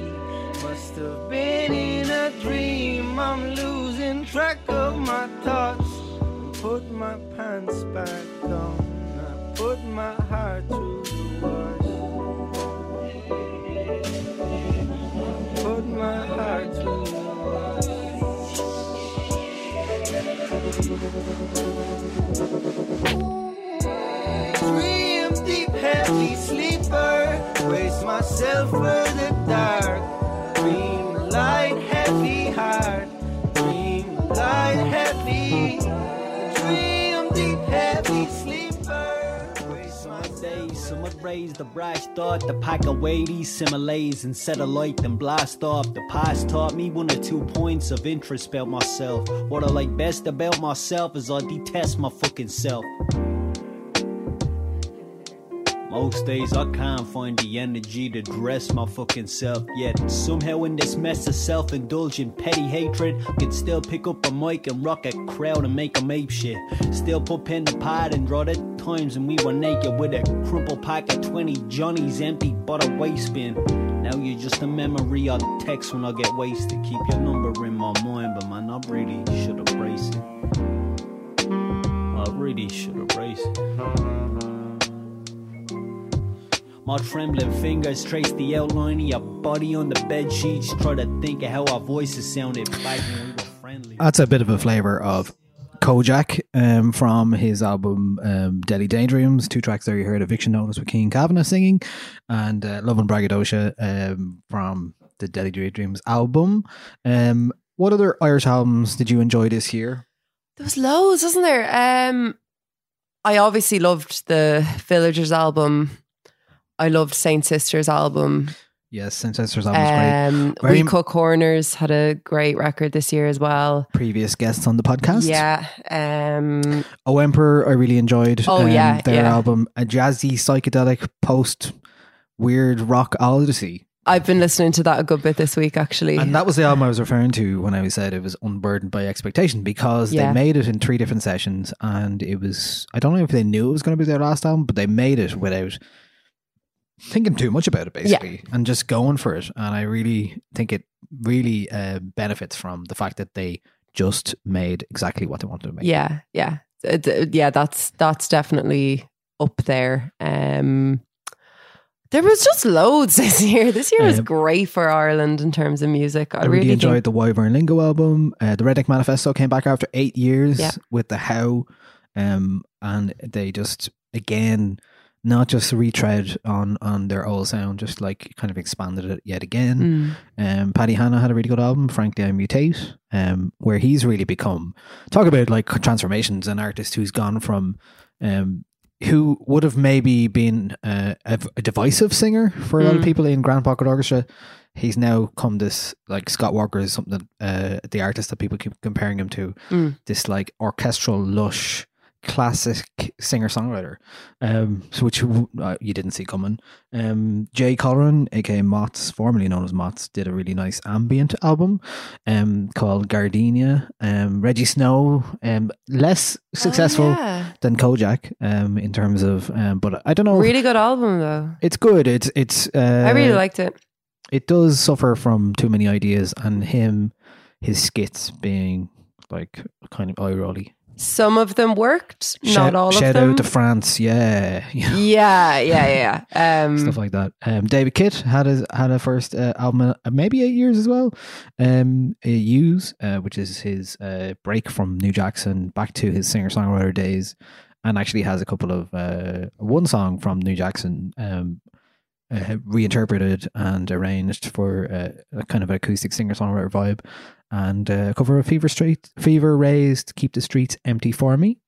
Must have been in a dream. I'm losing track of my thoughts. Put my pants back on. I put my heart through the wash. Put my heart through the wash. Dream deep, heavy sleeper. Brace myself for the dark. Dream light, heavy heart. Dream light, heavy. Dream deep, heavy sleeper. Summer days, summer rays, the brash thought. The pack away these similes and set alight, then blast off. The past taught me 1 or 2 points of interest about myself. What I like best about myself is I detest my fucking self. Most days I can't find the energy to dress my fucking self, yet somehow in this mess of self-indulgent petty hatred, I can still pick up a mic and rock a crowd and make them ape shit. Still put pen to pad and draw the times when we were naked with a crumpled pack of 20 Johnnies empty but a waste bin. Now you're just a memory I text when I get wasted. Keep your number in my mind, but man, I really should embrace it. I really should embrace it. My trembling fingers trace the outline of your body on the bed sheets. Try to think of how our voices sounded back when we were friendly. That's a bit of a flavour of Kojaque from his album Deli Daydreams. 2 tracks there you heard, Eviction Notice with Keen Kavanagh singing, and Love and Braggadocia from the Deli Daydreams album. What other Irish albums did you enjoy this year? There was loads, wasn't there? I obviously loved the Villagers album. I loved Saint Sister's album. Yes, Saint Sister's album is great. We Cut Corners had a great record this year as well. Previous guests on the podcast. Yeah. Oh Emperor, I really enjoyed their album. A jazzy, psychedelic, post, weird rock odyssey. I've been listening to that a good bit this week, actually. And that was the album I was referring to when I said it was unburdened by expectation, because they made it in 3 different sessions and it was, I don't know if they knew it was going to be their last album, but they made it without thinking too much about it, basically, and just going for it. And I really think it really benefits from the fact that they just made exactly what they wanted to make. That's definitely up there. There was just loads this year. This year was great for Ireland in terms of music. I really enjoyed the Wyvern Lingo album. The Redneck Manifesto came back after 8 years with the How, and they just again, not just retread on their old sound, just like kind of expanded it yet again. Paddy Hanna had a really good album, Frankly I Mutate, where he's really become, talk about like transformations, an artist who's gone from who would have maybe been a divisive singer for a lot of people in Grand Pocket Orchestra. He's now come this, like Scott Walker is something that the artist that people keep comparing him to, this like orchestral lush classic singer-songwriter, which you didn't see coming. Jay Colleran, aka Motz, formerly known as Motz, did a really nice ambient album called Gardenia. Reggie Snow, less successful than Kojaque in terms of, but I don't know. Really good album though. It's good. It's I really liked it. It does suffer from too many ideas, and his skits being like kind of eye-rolly. Some of them worked, not all of them. Shout out to France, yeah. Stuff like that. David Kitt had a first album, maybe 8 years as well. Use, which is his break from New Jackson back to his singer-songwriter days, and actually has a couple of one song from New Jackson reinterpreted and arranged for a kind of acoustic singer-songwriter vibe. And a cover of Fever Raised, Keep the Streets Empty for Me.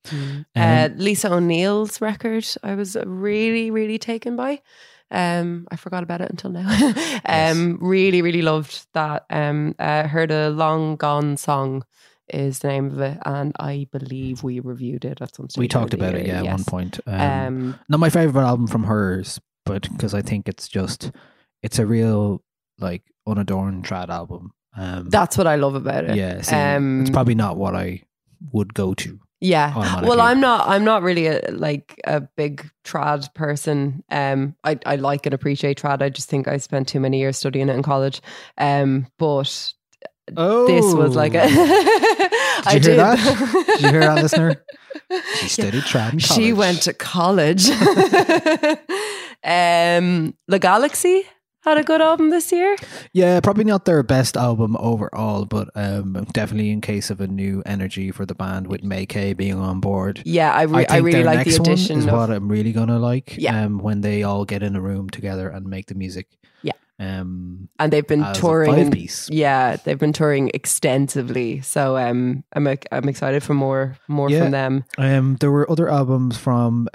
Lisa O'Neill's record I was really, really taken by. I forgot about it until now. Really, really loved that. Heard a Long Gone Song is the name of it, and I believe we reviewed it at some stage. We talked about it, at one point. Not my favorite album from hers, but because I think it's a real like unadorned trad album. That's what I love about it. Yeah, so it's probably not what I would go to. Yeah, well, I'm not really a big trad person. I like and appreciate trad. I just think I spent too many years studying it in college. But this was like a... Did you hear that? Did you hear that, listener? She studied trad in college. She went to college. La Galaxy had a good album this year. Yeah, probably not their best album overall, but definitely in case of a new energy for the band with May Kay being on board. Yeah, I really like the addition. Is what I'm really gonna like. Yeah. When they all get in a room together and make the music. Yeah. And they've been touring. Five-piece. Yeah, they've been touring extensively. So I'm excited for more from them. There were other albums from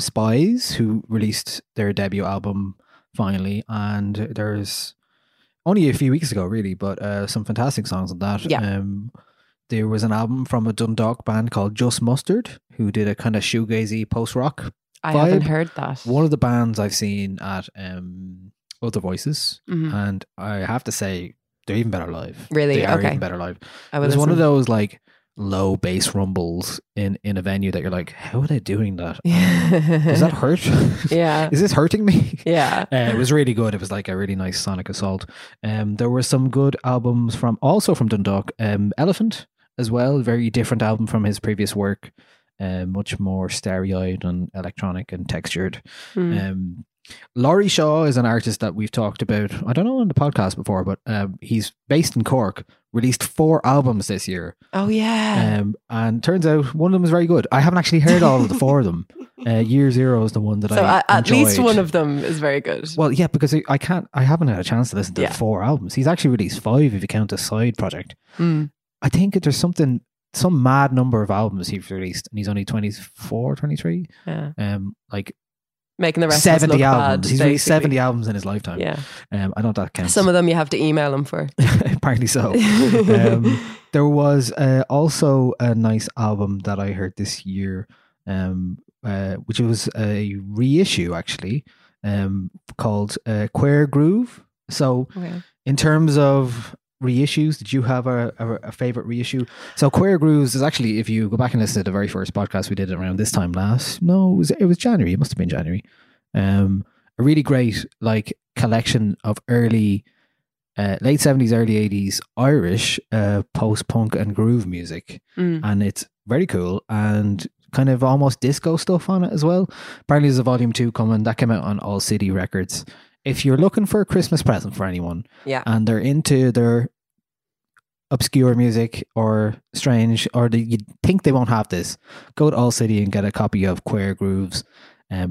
Spies, who released their debut album finally, and there's only a few weeks ago really, but some fantastic songs on that. There was an album from a Dundalk band called Just Mustard, who did a kind of shoegazy post-rock vibe. Haven't heard that. One of the bands I've seen at Other Voices, and I have to say they're even better live. Really? They are even better live. It's one of those like low bass rumbles in a venue that you're like, how are they doing that? Does that hurt? Yeah. Is this hurting me? Yeah. It was really good. It was like a really nice sonic assault. There were some good albums from Dundalk. Elephant as well, very different album from his previous work. Much more starry-eyed and electronic and textured. Laurie Shaw is an artist that we've talked about, I don't know, on the podcast before, but he's based in Cork, released 4 albums this year. Oh yeah. And turns out one of them is very good. I haven't actually heard all of the 4 of them. Year Zero is the one that I enjoyed. At least one of them is very good. Well, yeah, because I haven't had a chance to listen to 4 albums. He's actually released 5 if you count the side project. I think there's some mad number of albums he's released, and he's only 24, 23. Yeah. Making the rest 70 look albums. Bad, he's released 70 albums in his lifetime. Yeah, I don't know if that counts. Some of them you have to email him for. Apparently so. There was also a nice album that I heard this year, which was a reissue actually, called Queer Groove. So, in terms of reissues, did you have a favorite reissue? So Queer Grooves is actually, if you go back and listen to the very first podcast we did around this time it was January, it must have been January, a really great collection of early late 70s early 80s Irish post-punk and groove music, and it's very cool and kind of almost disco stuff on it as well. Apparently there's a volume 2 coming that came out on All City Records. If you're looking for a Christmas present for anyone, and they're into their obscure music or strange, or you think they won't have this, go to All City and get a copy of Queer Grooves.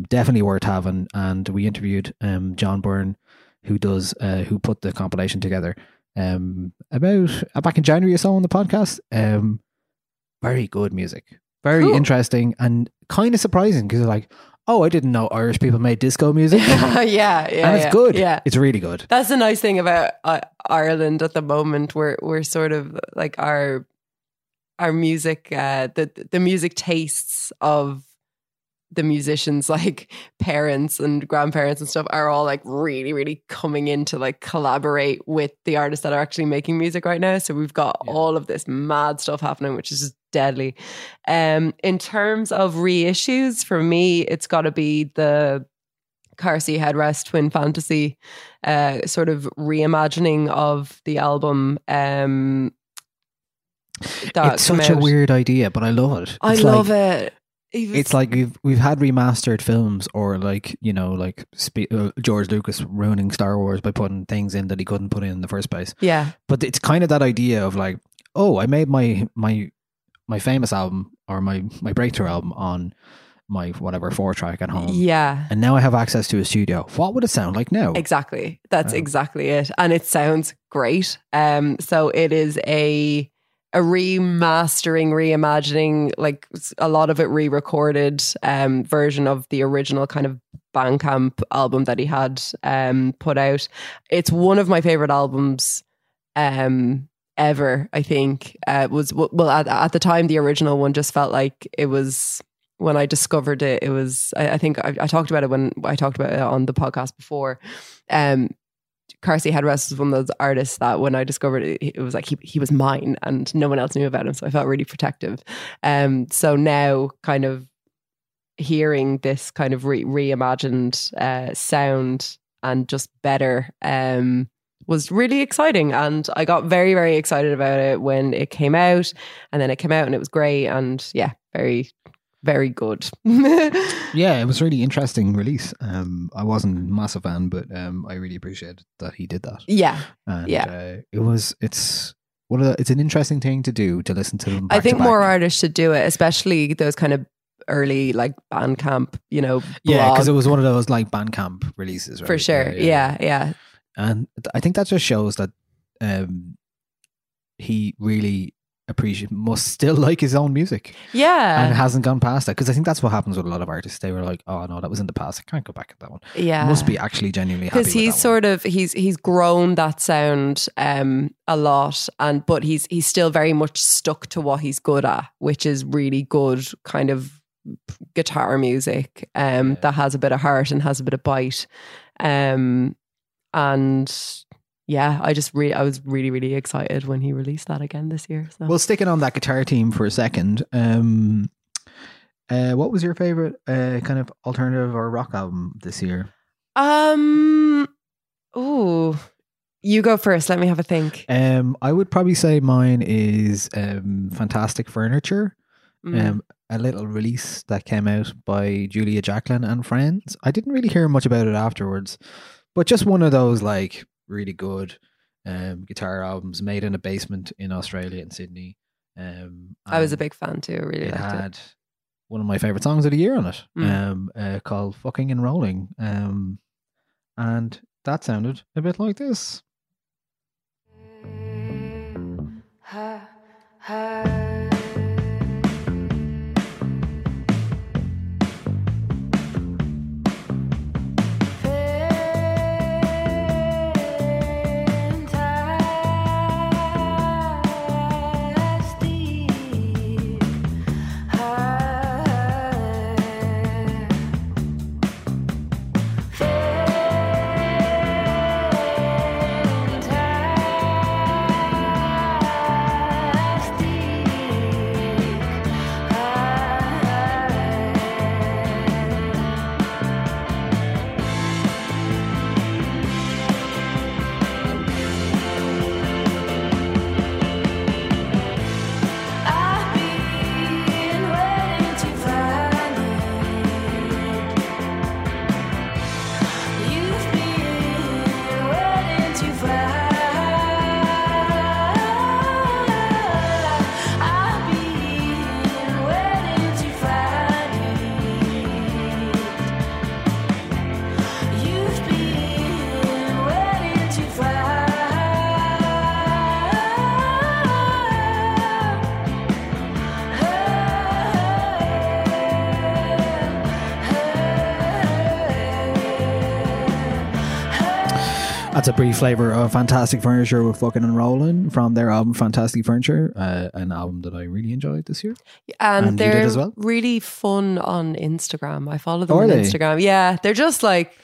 Definitely worth having. And we interviewed John Byrne, who put the compilation together, about back in January or so on the podcast. Very good music, very interesting, and kind of surprising because oh, I didn't know Irish people made disco music. And it's good. Yeah. It's really good. That's the nice thing about Ireland at the moment. We're sort of our music, the music tastes of the musicians, parents and grandparents and stuff, are all really, really coming in to collaborate with the artists that are actually making music right now. So we've got all of this mad stuff happening, which is just deadly. In terms of reissues, for me, it's got to be the Car Seat Headrest Twin Fantasy sort of reimagining of the album. It's such a weird idea, but I love it. I love it. It's we've had remastered films, or George Lucas ruining Star Wars by putting things in that he couldn't put in the first place. Yeah, but it's kind of that idea of I made my famous album, or my breakthrough album, on my 4-track at home. Yeah, and now I have access to a studio. What would it sound like now? Exactly, that's exactly it, and it sounds great. So it is a remastering, reimagining, a lot of it re-recorded version of the original kind of Bandcamp album that he had put out. It's one of my favorite albums ever, I think. At the time, the original one just felt like it was... When I discovered it, it was, I think I talked about it when I talked about it on the podcast before. Carsey Headrest was one of those artists that when I discovered it, it was like he was mine and no one else knew about him. So I felt really protective. So now kind of hearing this kind of reimagined sound and just better was really exciting. And I got very, very excited about it when it came out, and then it came out and it was great. And yeah, very good. Yeah, it was a really interesting release. I wasn't a massive fan, but I really appreciated that he did that. Yeah. And yeah. It's an interesting thing to do, to listen to them back. I think more artists should do it, especially those kind of early like Bandcamp, you know, blog. Yeah, because it was one of those like Bandcamp releases, right? For sure. Yeah. And I think that just shows that he really must still like his own music, and hasn't gone past that, because I think that's what happens with a lot of artists. They were like, oh no, that was in the past, I can't go back at that one. Must be actually genuinely happy, because he's grown that sound a lot, and but he's still very much stuck to what he's good at, which is really good kind of guitar music that has a bit of heart and has a bit of bite, and yeah, I was really, really excited when he released that again this year. So. Well, sticking on that guitar theme for a second, what was your favorite kind of alternative or rock album this year? You go first. Let me have a think. I would probably say mine is Fantastic Furniture. A little release that came out by Julia Jacklin and friends. I didn't really hear much about it afterwards, but just one of those like really good guitar albums made in a basement in Australia and Sydney. I was a big fan too. I really liked it. It had one of my favourite songs of the year on it, called Fucking and Rolling. And that sounded a bit like this. That's a brief flavour of Fantastic Furniture with Fucking and Rolling from their album Fantastic Furniture, an album that I really enjoyed this year. And they're as well. Really fun on Instagram. I follow them on Instagram. Yeah, they're just like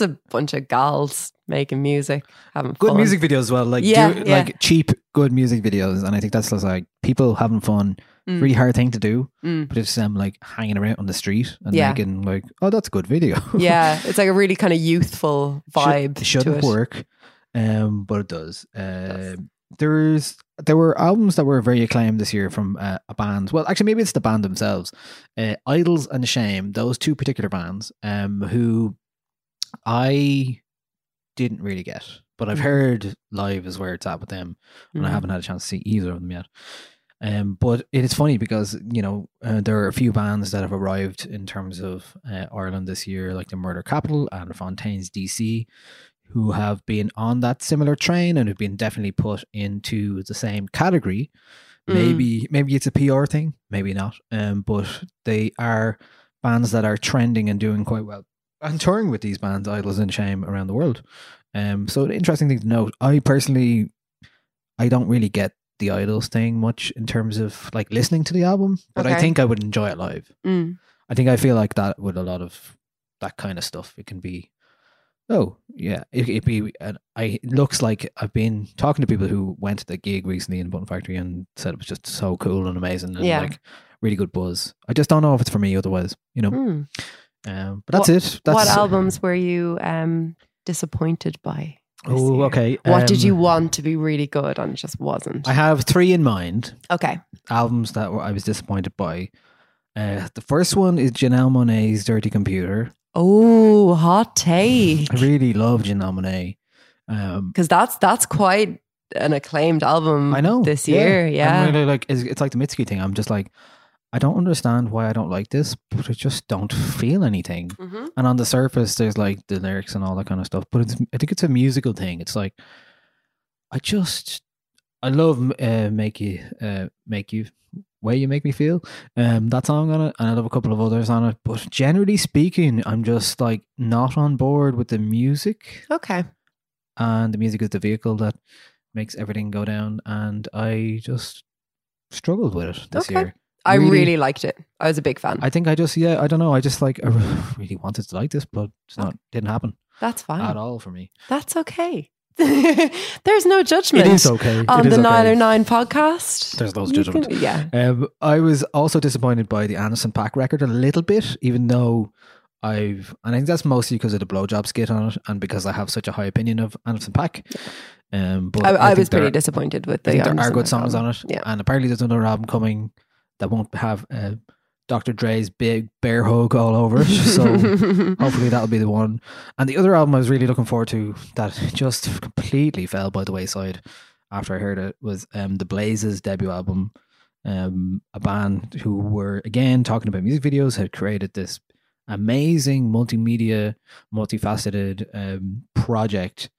a bunch of gals making music, having good fun. Music videos as well. Like cheap good music videos, and I think that's just like people having fun. Really hard thing to do, but it's them like hanging around on the street and making like, oh, that's a good video. Yeah, it's like a really kind of youthful vibe. Shouldn't work, but it does. There were albums that were very acclaimed this year from a band. Well, actually, maybe it's the band themselves, Idols and Shame. Those two particular bands, who I didn't really get, but I've heard live is where it's at with them, and I haven't had a chance to see either of them yet. But it is funny because, you know, there are a few bands that have arrived in terms of Ireland this year, like the Murder Capital and Fontaines DC, who have been on that similar train and have been definitely put into the same category. Maybe it's a PR thing, maybe not. But they are bands that are trending and doing quite well and touring with these bands, Idols and Shame, around the world. So the interesting thing to note, I personally, I don't really get the Idols thing much in terms of like listening to the album, but I think I would enjoy it live. I think I feel like that with a lot of that kind of stuff, it can be, it looks like I've been talking to people who went to the gig recently in Button Factory and said it was just so cool and amazing and like really good buzz. I just don't know if it's for me otherwise, you know. But that's it. That's what albums were you disappointed by? What did you want to be really good and it just wasn't? I have three in mind. Okay. Albums that I was disappointed by. The first one is Janelle Monáe's Dirty Computer. Oh, hot take. I really love Janelle Monáe. Because that's quite an acclaimed album this year. Yeah. Really, like, it's like the Mitski thing. I'm just like, I don't understand why I don't like this, but I just don't feel anything. Mm-hmm. And on the surface, there's like the lyrics and all that kind of stuff. But I think it's a musical thing. It's like, I love Make You, Way You Make Me Feel, that song on it. And I love a couple of others on it. But generally speaking, I'm just like not on board with the music. Okay. And the music is the vehicle that makes everything go down. And I just struggled with it this year. I really liked it. I was a big fan. I think I just, I don't know. I just like, I really wanted to like this, but it's not, didn't happen. That's fine. At all for me. That's okay. There's no judgment. It is okay. On the Nialler9 podcast. There's no judgment. I was also disappointed by the Anderson .Paak record a little bit, even though and I think that's mostly because of the blowjob skit on it and because I have such a high opinion of Anderson .Paak. But I was pretty disappointed with the Anderson. There are good songs on it. Yeah. And apparently there's another album coming that won't have Dr. Dre's big bear hug all over it. So hopefully that'll be the one. And the other album I was really looking forward to that just completely fell by the wayside after I heard it was The Blaze's debut album. A band who were, again, talking about music videos, had created this amazing multimedia, multifaceted project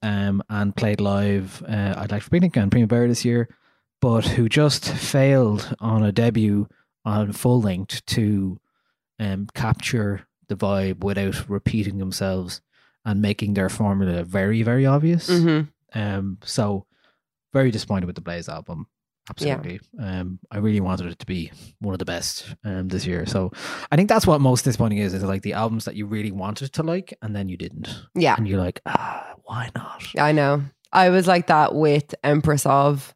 and played live I'd Like for Picnic and Primavera this year, but who just failed on a debut on full length to capture the vibe without repeating themselves and making their formula very, very obvious. Mm-hmm. So very disappointed with the Blaze album. Absolutely. Yeah. I really wanted it to be one of the best this year. So I think that's what most disappointing is like the albums that you really wanted to like and then you didn't. Yeah. And you're like, why not? I know. I was like that with Empress of...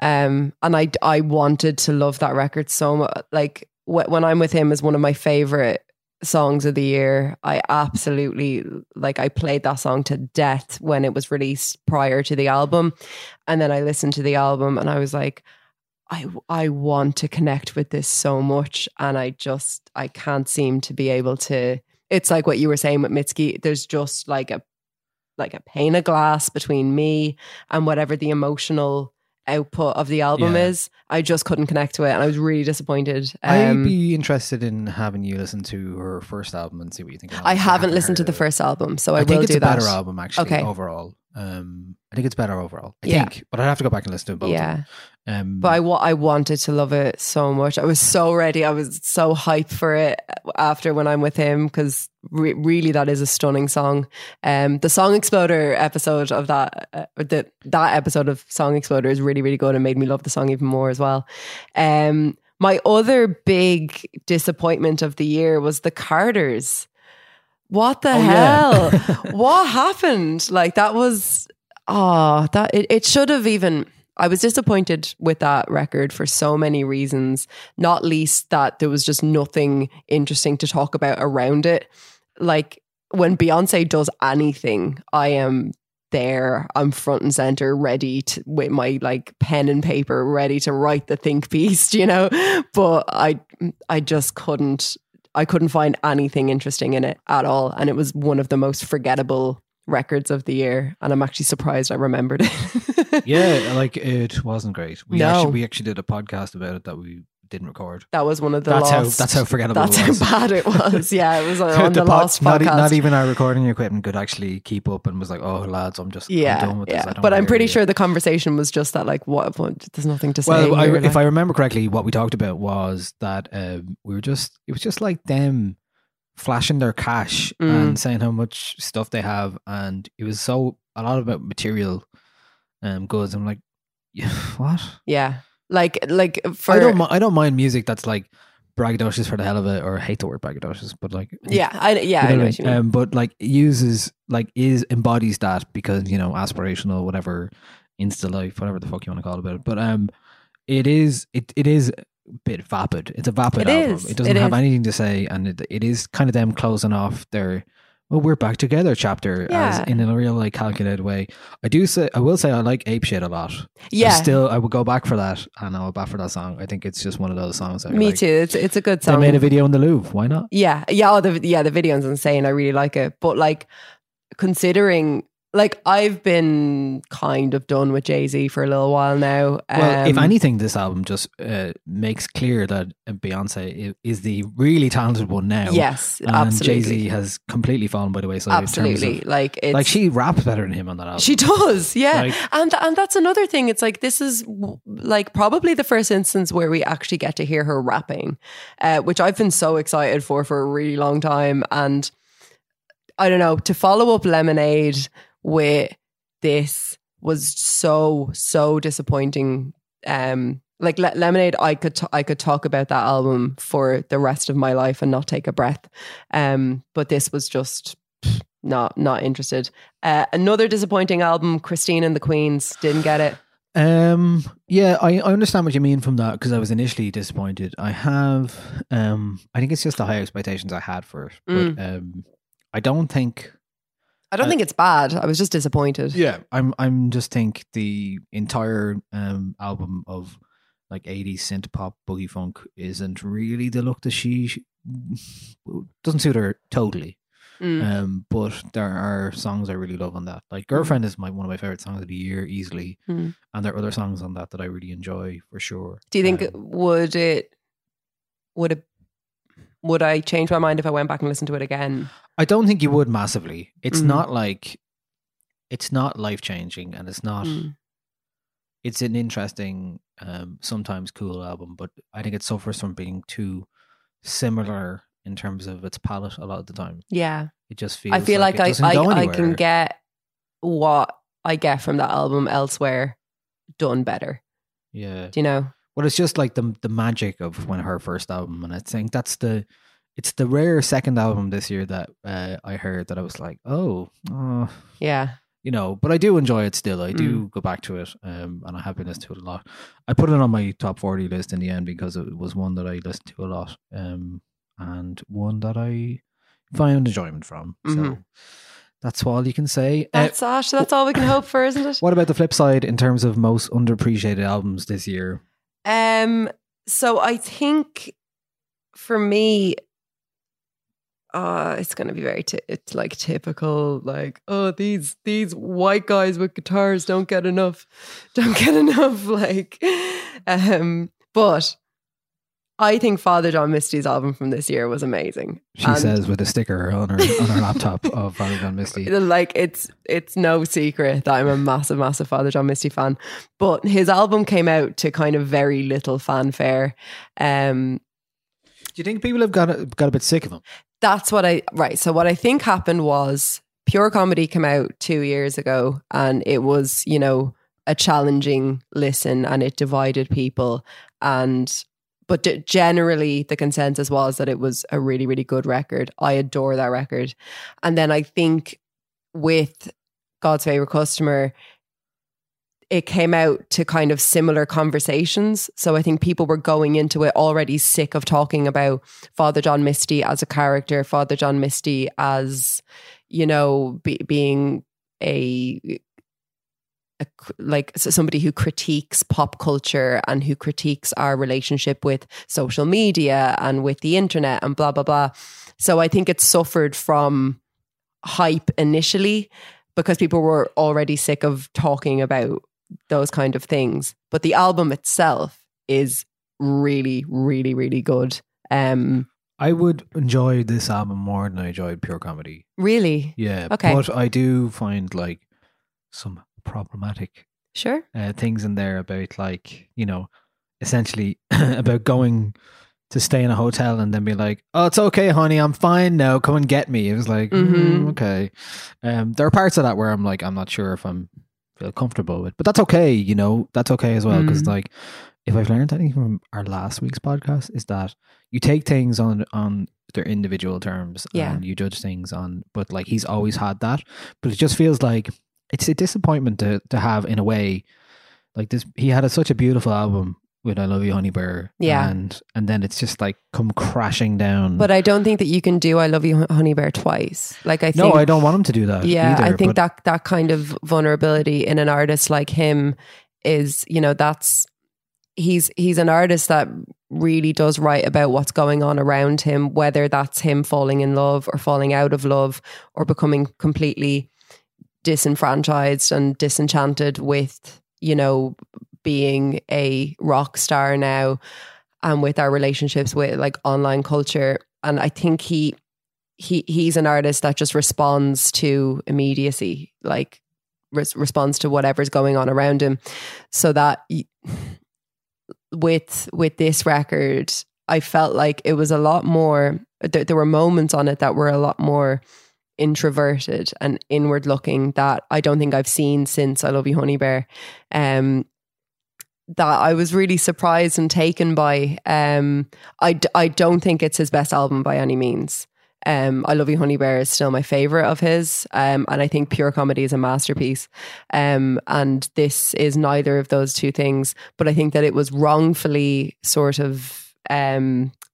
and I wanted to love that record so much. Like When I'm With Him is one of my favorite songs of the year. I absolutely I played that song to death when it was released prior to the album, and then I listened to the album and I was like, I want to connect with this so much, and I can't seem to be able to. It's like what you were saying with Mitski. There's just like a pane of glass between me and whatever the emotional output of the album is. I just couldn't connect to it and I was really disappointed. I'd be interested in having you listen to her first album and see what you think. I haven't listened to the first album, so I will do that. I think it's a better album actually overall. I think it's better overall. I think, but I'd have to go back and listen to it both. Yeah. But I wanted to love it so much. I was so ready. I was so hyped for it after When I'm With Him, because really that is a stunning song. The Song Exploder episode of that, that episode of Song Exploder is really, really good and made me love the song even more as well. My other big disappointment of the year was the Carters. What the hell? Yeah. What happened? Like that was, it should have even, I was disappointed with that record for so many reasons, not least that there was just nothing interesting to talk about around it. Like when Beyonce does anything, I am there, I'm front and center, ready to, with my pen and paper, ready to write the think piece, you know? But I just couldn't. I couldn't find anything interesting in it at all. And it was one of the most forgettable records of the year. And I'm actually surprised I remembered it. It wasn't great. We actually did a podcast about it that we didn't record. That was one of the that's how forgettable it was. That's how bad it was. Yeah, it was on the last podcast. Not even our recording equipment could actually keep up and was like, oh lads, I'm just I'm done with this. But I'm pretty sure the conversation was just that what there's nothing to say. Well, if I remember correctly, what we talked about was that we were just, it was just like them flashing their cash and saying how much stuff they have, and it was so a lot about material goods. I'm like, what? Yeah, like for I don't mind music that's like braggadocious for the hell of it, or I hate the word braggadocious, but like I know what you mean. But like uses like embodies that, because you know, aspirational, whatever, insta life, whatever the fuck you want to call it about it. But it is a bit vapid. It's a vapid album. It doesn't have anything to say, and it is kind of them closing off their we're back together chapter as in a real like calculated way. I will say I like Ape Shit a lot. Yeah. I would go back for that, and I will back for that song. I think it's just one of those songs that me too. It's a good song. They made a video in the Louvre. Why not? Yeah. Yeah. Oh, the video's insane. I really like it. But like, considering like I've been kind of done with Jay-Z for a little while now. Well, if anything, this album just makes clear that Beyonce is the really talented one now. Yes, and absolutely. Jay-Z has completely fallen by the wayside. Absolutely, in terms of, like she raps better than him on that album. She does, yeah. And that's another thing. It's like this is like probably the first instance where we actually get to hear her rapping, which I've been so excited for a really long time. And I don't know, to follow up Lemonade with this was so disappointing. Like Lemonade, I could talk about that album for the rest of my life and not take a breath, but this was just not interested. Another disappointing album, Christine and the Queens. Didn't get it. I understand what you mean from that, because I was initially disappointed. I have I think it's just the high expectations I had for it, but I don't think it's bad. I was just disappointed. Yeah, I'm just think the entire album of like 80s synth pop boogie funk isn't really the look that she doesn't suit her totally. But there are songs I really love on that. Like Girlfriend is one of my favorite songs of the year easily, and there are other songs on that that I really enjoy for sure. Do you think would I change my mind if I went back and listened to it again? I don't think you would massively. It's not like, it's not life changing, and it's not, it's an interesting, sometimes cool album, but I think it suffers from being too similar in terms of its palette a lot of the time. Yeah. It just feels, I feel like I can get what I get from that album elsewhere done better. Yeah. Do you know? Well, it's just like the magic of when her first album, and I think that's it's the rare second album this year that I heard that I was like, oh, yeah, you know. But I do enjoy it still. I do go back to it, and I have been listening to it a lot. I put it on my top 40 list in the end because it was one that I listened to a lot, and one that I found enjoyment from. So that's all you can say. That's all we can hope for, isn't it? What about the flip side in terms of most underappreciated albums this year? So I think for me, it's going to be very typical, like, oh, these white guys with guitars don't get enough. Like, but I think Father John Misty's album from this year was amazing. She says with a sticker on her laptop of Father John Misty. Like it's no secret that I'm a massive, massive Father John Misty fan. But his album came out to kind of very little fanfare. Do you think people have got a bit sick of him? That's what so what I think happened was Pure Comedy came out 2 years ago, and it was, you know, a challenging listen, and it divided people, but generally the consensus was that it was a really, really good record. I adore that record. And then I think with God's Favorite Customer, it came out to kind of similar conversations. So I think people were going into it already sick of talking about Father John Misty as a character, Father John Misty as, you know, being like somebody who critiques pop culture and who critiques our relationship with social media and with the internet and blah, blah, blah. So I think it suffered from hype initially because people were already sick of talking about those kind of things. But the album itself is really, really, really good. I would enjoy this album more than I enjoyed Pure Comedy. Really? Yeah. Okay. But I do find like some problematic things in there about, like, you know, essentially about going to stay in a hotel and then be like, oh, it's okay, honey, I'm fine now, come and get me. It was like, okay. There are parts of that where I'm like, I'm not sure if I'm feel comfortable with, but that's okay, you know, that's okay as well, because like, if I've learned anything from our last week's podcast, is that you take things on their individual terms, and you judge things on, but like, he's always had that, but it just feels like it's a disappointment to have in a way, like this. He had such a beautiful album with I Love You Honey Bear, and then it's just like come crashing down. But I don't think that you can do I Love You Honey Bear twice. Like, I think, no, I don't want him to do that. Yeah, either, I think that kind of vulnerability in an artist like him is, you know, that's, he's an artist that really does write about what's going on around him, whether that's him falling in love or falling out of love or becoming completely disenfranchised and disenchanted with, you know, being a rock star now, and with our relationships with like online culture. And I think he's an artist that just responds to immediacy, like responds to whatever's going on around him. So that with this record, I felt like it was a lot more, there were moments on it that were a lot more introverted and inward looking that I don't think I've seen since I Love You Honey Bear, that I was really surprised and taken by. I don't think it's his best album by any means. I Love You Honey Bear is still my favourite of his, and I think Pure Comedy is a masterpiece, and this is neither of those two things, but I think that it was wrongfully sort of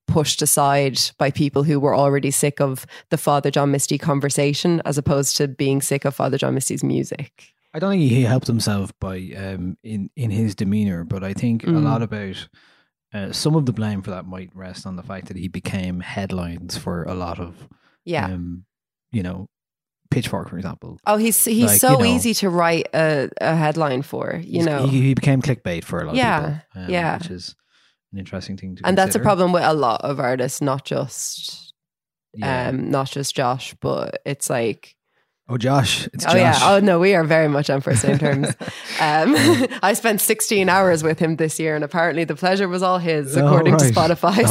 pushed aside by people who were already sick of the Father John Misty conversation, as opposed to being sick of Father John Misty's music. I don't think he helped himself by in his demeanour, but I think a lot about some of the blame for that might rest on the fact that he became headlines for a lot of, you know, Pitchfork, for example. Oh, he's like, so, you know, easy to write a headline for, you know. He became clickbait for a lot of people, which is an interesting thing to consider. And that's a problem with a lot of artists, not just Josh, but it's like, oh, Josh, it's Josh. Oh, yeah. Oh, no, we are very much on first name terms. I spent 16 hours with him this year, and apparently the pleasure was all his, according to Spotify.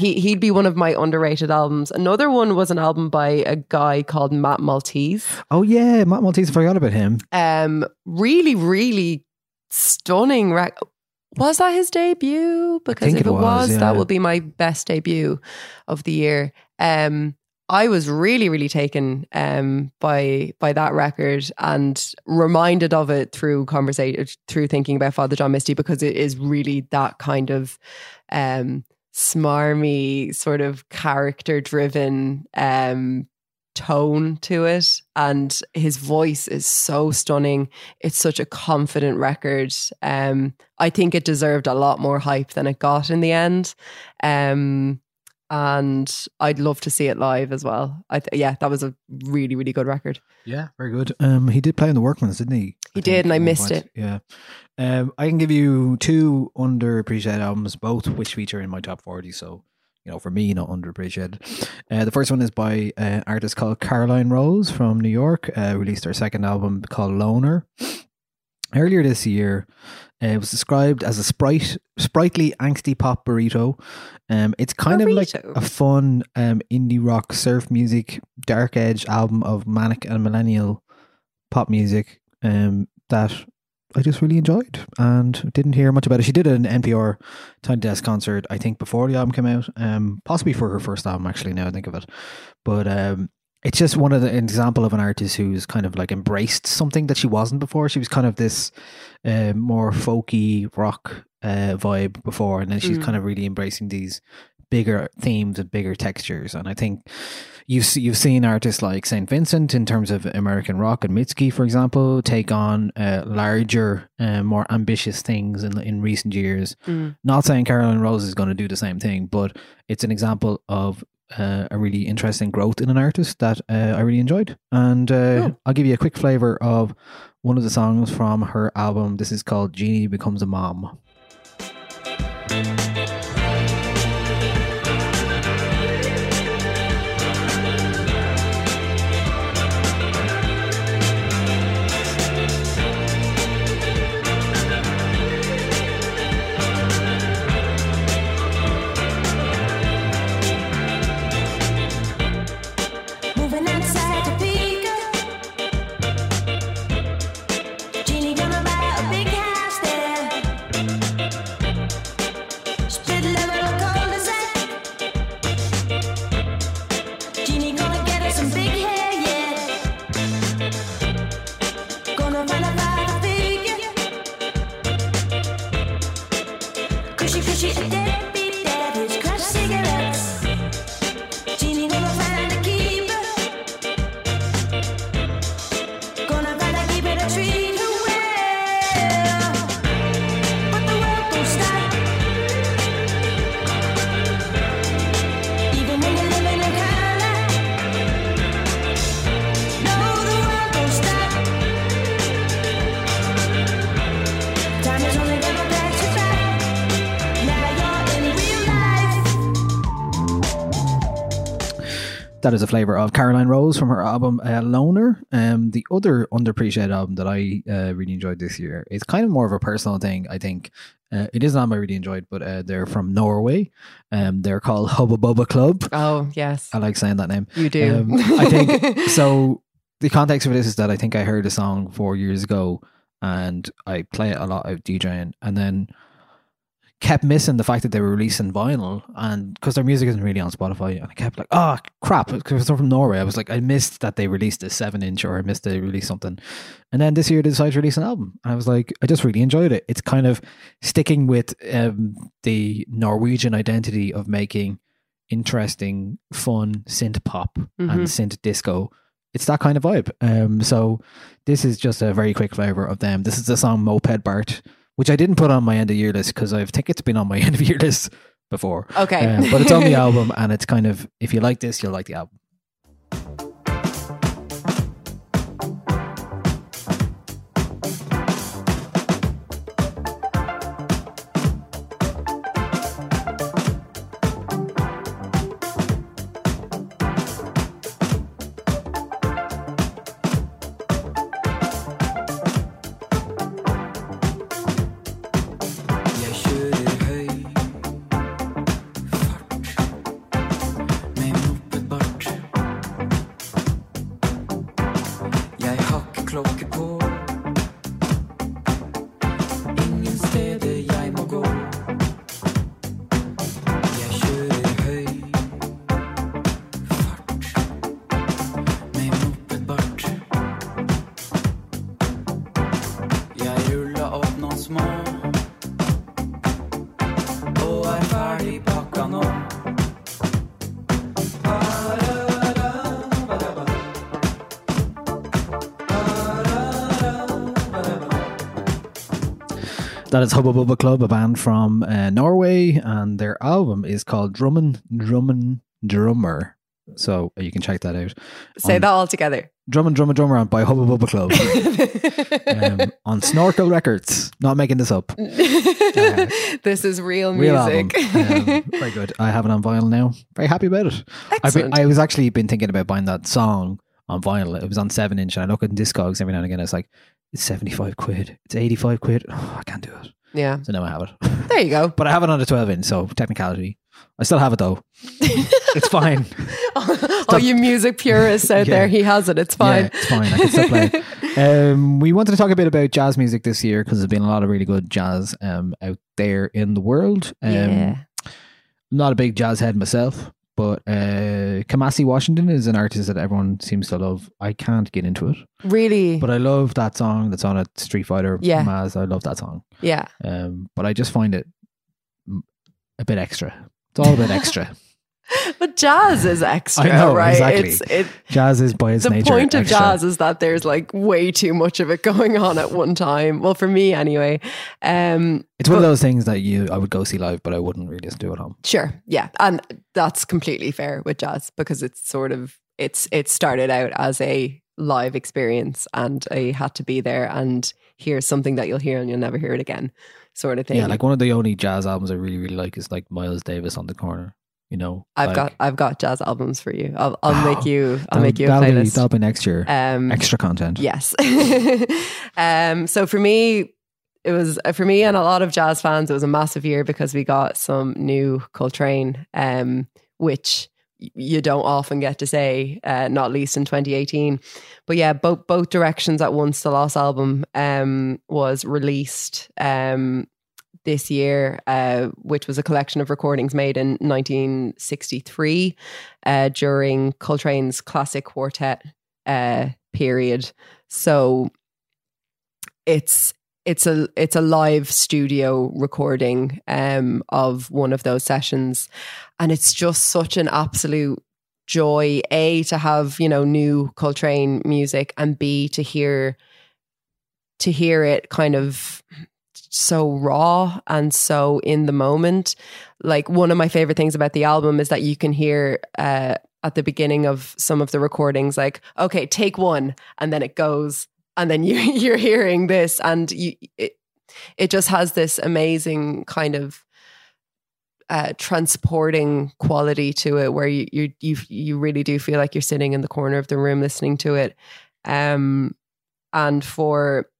He'd be one of my underrated albums. Another one was an album by a guy called Matt Maltese. Oh, yeah, Matt Maltese, I forgot about him. Really, really stunning record. Was that his debut? Because if it was, that would be my best debut of the year. I was really, really taken by that record, and reminded of it through conversation, through thinking about Father John Misty, because it is really that kind of smarmy, sort of character-driven tone to it. And his voice is so stunning. It's such a confident record. I think it deserved a lot more hype than it got in the end. And I'd love to see it live as well. That was a really, really good record. Yeah, very good. He did play in the Workman's, didn't he? He did, and I missed it. Yeah. I can give you two underappreciated albums, both which feature in my top 40. So, you know, for me, not underappreciated. The first one is by an artist called Caroline Rose from New York. Released her second album called Loner earlier this year. It was described as a sprightly, angsty pop burrito. It's kind of like a fun indie rock, surf music, dark edge album of manic and millennial pop music that I just really enjoyed and didn't hear much about it. She did an NPR Tiny Desk concert, I think, before the album came out, possibly for her first album, actually, now I think of it. But it's just an example of an artist who's kind of like embraced something that she wasn't before. She was kind of this more folky rock vibe before, and then she's kind of really embracing these bigger themes and bigger textures. And I think you've seen artists like St. Vincent in terms of American rock, and Mitski, for example, take on larger, more ambitious things in recent years. Not saying Caroline Rose is going to do the same thing, but it's an example of a really interesting growth in an artist that I really enjoyed. And I'll give you a quick flavour of one of the songs from her album. This is called Jeannie Becomes a Mom. That is a flavour of Caroline Rose from her album Loner. The other underappreciated album that I really enjoyed this year is kind of more of a personal thing, I think. It is an album I really enjoyed, but they're from Norway. They're called Hubba Bubba Club. Oh, yes. I like saying that name. You do. I think, so the context for this is that I think I heard a song 4 years ago and I play it a lot out DJing, and then kept missing the fact that they were releasing vinyl, and because their music isn't really on Spotify, and I kept like, oh crap, because they're from Norway. I was like, I missed that they released a 7-inch, or I missed they released something. And then this year they decided to release an album, and I was like, I just really enjoyed it. It's kind of sticking with the Norwegian identity of making interesting, fun synth pop and synth disco. It's that kind of vibe. So this is just a very quick flavor of them. This is the song Moped Bart, which I didn't put on my end of year list because I think it's been on my end of year list before. Okay. But it's on the album, and it's kind of, if you like this, you'll like the album. That is Hubba Bubba Club, a band from Norway, and their album is called Drummer. So you can check that out. Say that all together. Drummer by Hubba Bubba Club on Snorkel Records. Not making this up. This is real music. Very good. I have it on vinyl now. Very happy about it. Excellent. I was actually been thinking about buying that song on vinyl. It was on 7-inch, and I look at Discogs every now and again. It's like, it's 75 quid. It's 85 quid. Oh, I can't do it. Yeah. So now I have it. There you go. But I have it on a 12-inch, so technicality. I still have it though. It's fine. All you music purists out there, he has it. It's fine. Yeah, it's fine. I can still play. We wanted to talk a bit about jazz music this year because there's been a lot of really good jazz out there in the world. I'm not a big jazz head myself, but Kamasi Washington is an artist that everyone seems to love. I can't get into it. Really? But I love that song that's on it, Street Fighter. Yeah. Maz, I love that song. Yeah. But I just find it a bit extra. It's all a bit extra. But jazz is extra, I know, right? Exactly. Jazz is by its nature. The point of jazz is that there's like way too much of it going on at one time. Well, for me anyway. It's one of those things that I would go see live, but I wouldn't really listen to at home. Sure, yeah. And that's completely fair with jazz because it's sort of, it started out as a live experience and I had to be there and hear something that you'll hear and you'll never hear it again sort of thing. Yeah, like one of the only jazz albums I really, really like is like Miles Davis on the Corner. You know, I've got jazz albums for you. I'll make you a playlist. That'll be next year. Extra content. Yes. So for me and a lot of jazz fans, it was a massive year because we got some new Coltrane, which you don't often get to say, not least in 2018. But yeah, both directions at once. The last album was released this year, which was a collection of recordings made in 1963 during Coltrane's classic quartet period. So it's a live studio recording of one of those sessions, and it's just such an absolute joy, A, to have, you know, new Coltrane music, and B, to hear it kind of so raw and so in the moment. Like, one of my favorite things about the album is that you can hear at the beginning of some of the recordings, like, okay, take one, and then it goes, and then you're hearing this, and it just has this amazing kind of transporting quality to it, where you really do feel like you're sitting in the corner of the room listening to it. And for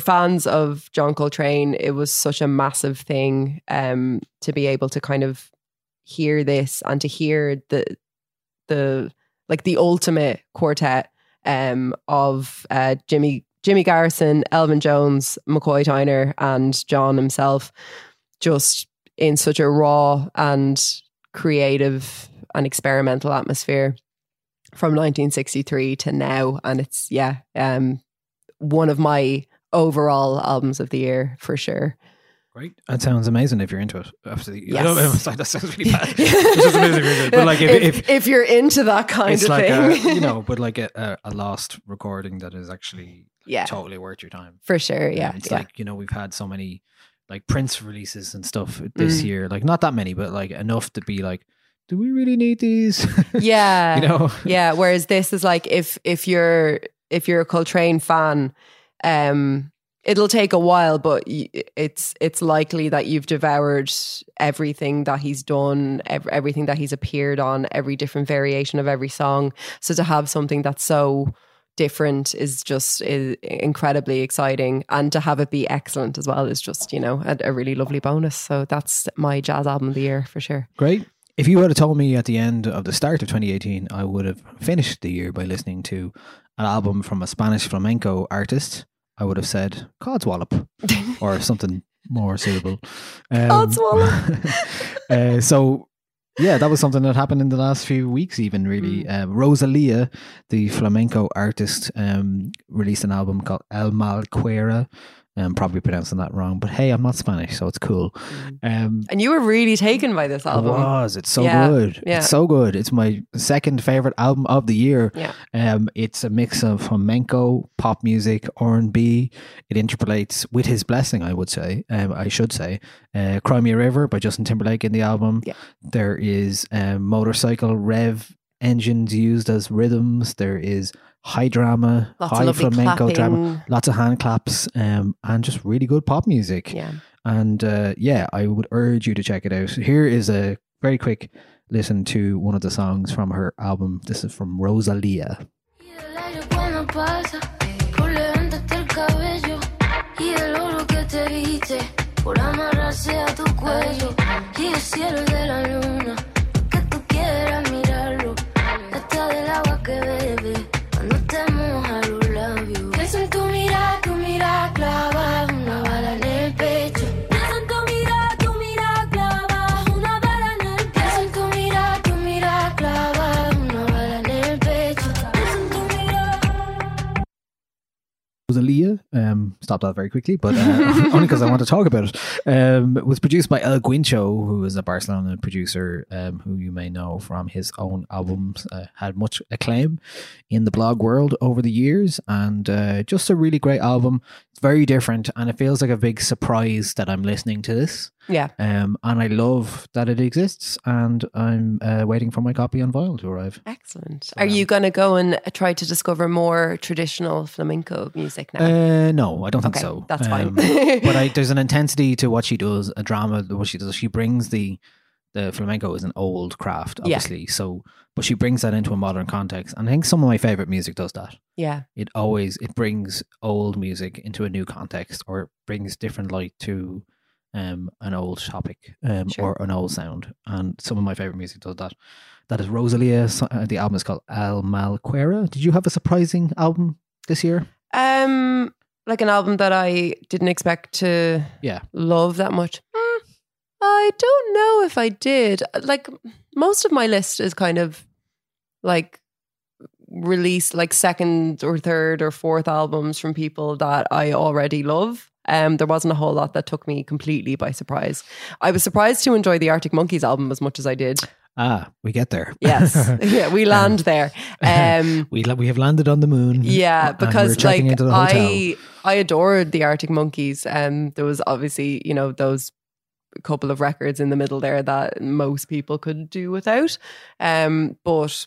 fans of John Coltrane, it was such a massive thing to be able to kind of hear this and to hear the ultimate quartet of Jimmy Garrison, Elvin Jones, McCoy Tyner, and John himself, just in such a raw and creative and experimental atmosphere from 1963 to now. And it's one of my overall albums of the year for sure. Great. That sounds amazing if you're into it. Absolutely. Yes. I don't know, that sounds really bad. It sounds amazing if you're into it. But like if you're into that kind of like thing. But like a lost recording that is actually totally worth your time. For sure, yeah. It's we've had so many like Prince releases and stuff this year. Like not that many, but like enough to be like, do we really need these? Yeah. Yeah. Whereas this is like if you're a Coltrane fan, it'll take a while, but it's likely that you've devoured everything that he's done, everything that he's appeared on, every different variation of every song. So to have something that's so different is just incredibly exciting, and to have it be excellent as well is just, a really lovely bonus. So that's my jazz album of the year for sure. Great. If you would have told me at the end of the start of 2018, I would have finished the year by listening to an album from a Spanish flamenco artist, I would have said Codswallop or something more suitable. Codswallop. That was something that happened in the last few weeks even, really. Rosalía, the flamenco artist, released an album called El Malcuera. I'm probably pronouncing that wrong, but hey, I'm not Spanish, so it's cool. And you were really taken by this album. I was. It's so good. Yeah. It's so good. It's my second favorite album of the year. Yeah. It's a mix of flamenco, pop music, R&B. It interpolates, with his blessing, I should say, Cry Me a River by Justin Timberlake in the album. Yeah. There is motorcycle rev engines used as rhythms. There is high drama, high flamenco drama, lots of hand claps, and just really good pop music. Yeah. And I would urge you to check it out. Here is a very quick listen to one of the songs from her album. This is from Rosalía. Rosalía, stopped that very quickly, but only because I want to talk about it. It was produced by El Guincho, who is a Barcelona producer, who you may know from his own albums, had much acclaim in the blog world over the years, and just a really great album. It's very different, and it feels like a big surprise that I'm listening to this. Yeah. And I love that it exists, and I'm waiting for my copy on vinyl to arrive. Excellent. So, are you going to go and try to discover more traditional flamenco music now? No, I don't think so. That's fine. But there's an intensity to what she does, a drama, what she does. She brings the flamenco is an old craft, obviously. Yeah. So, but she brings that into a modern context. And I think some of my favorite music does that. Yeah. It brings old music into a new context, or it brings different light to an old topic or an old sound, and some of my favorite music does that. That is Rosalía. The album is called El Malcuera. Did you have a surprising album this year? Like an album that I didn't expect to love that much? I don't know if I did. Like most of my list is kind of like release, like second or third or fourth albums from people that I already love. There wasn't a whole lot that took me completely by surprise. I was surprised to enjoy the Arctic Monkeys album as much as I did. Ah, we get there. Yes. Yeah, we land there. We have landed on the moon. Yeah, because like I adored the Arctic Monkeys. There was obviously, those couple of records in the middle there that most people could do without. But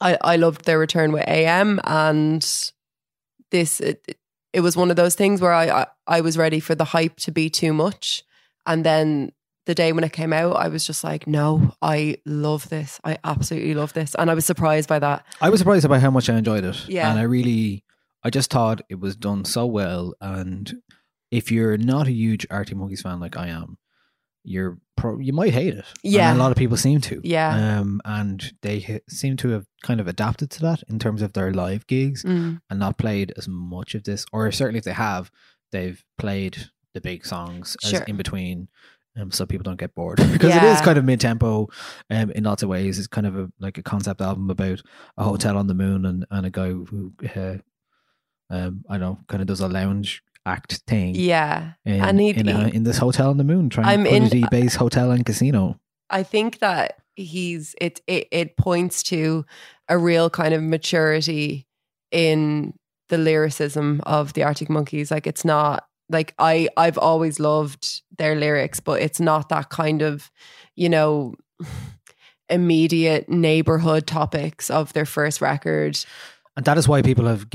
I loved their return with AM, and this... It was one of those things where I was ready for the hype to be too much, and then the day when it came out, I was just like, no, I love this. I absolutely love this. And I was surprised by that. I was surprised by how much I enjoyed it. Yeah. And I just thought it was done so well. And if you're not a huge Arctic Monkeys fan like I am, you might hate it. Yeah. And a lot of people seem to. Yeah. And they seem to have kind of adapted to that in terms of their live gigs and not played as much of this. Or certainly if they have, they've played the big songs as in between. So people don't get bored because it is kind of mid-tempo in lots of ways. It's kind of a concept album about a hotel on the moon and a guy who kind of does a lounge act thing. Yeah, in this hotel on the moon, trying to base hotel and casino. I think that it points to a real kind of maturity in the lyricism of the Arctic Monkeys. Like it's not. Like I've always loved their lyrics, but it's not that kind of, immediate neighborhood topics of their first record. And that is why people have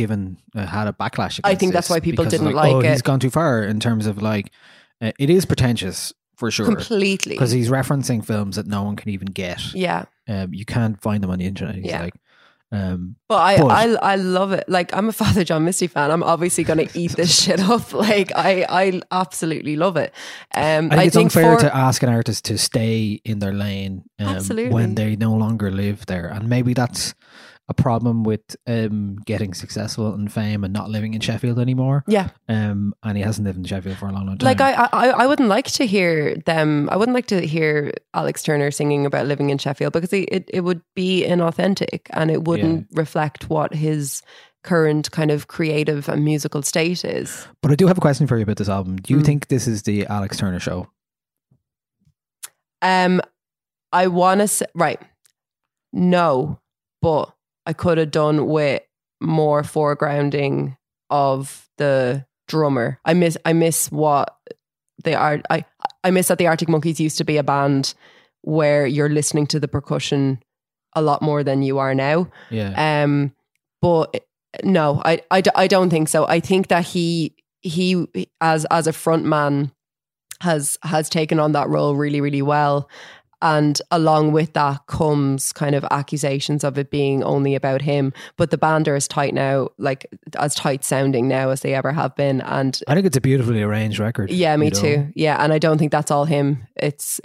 had a backlash against I think that's why people didn't like it. He's gone too far in terms of it is pretentious for sure. Completely. Because he's referencing films that no one can even get. Yeah. You can't find them on the internet. He's I love it. Like I'm a Father John Misty fan. I'm obviously going to eat this shit up. Like I absolutely love it. I think it's unfair to ask an artist to stay in their lane when they no longer live there, and maybe that's a problem with getting successful and fame and not living in Sheffield anymore. Yeah. And he hasn't lived in Sheffield for a long, long time. Like I wouldn't like to hear them. I wouldn't like to hear Alex Turner singing about living in Sheffield because it would be inauthentic and it wouldn't reflect what his current kind of creative and musical state is. But I do have a question for you about this album. Do you think this is the Alex Turner show? I want to say, right. No, but I could have done with more foregrounding of the drummer. I miss that the Arctic Monkeys used to be a band where you're listening to the percussion a lot more than you are now. Yeah. But no, I don't think so. I think that he as a frontman has taken on that role really, really well. And along with that comes kind of accusations of it being only about him. But the band are as tight now, like as tight sounding now as they ever have been. And I think it's a beautifully arranged record. Yeah, me too. Yeah. And I don't think that's all him. It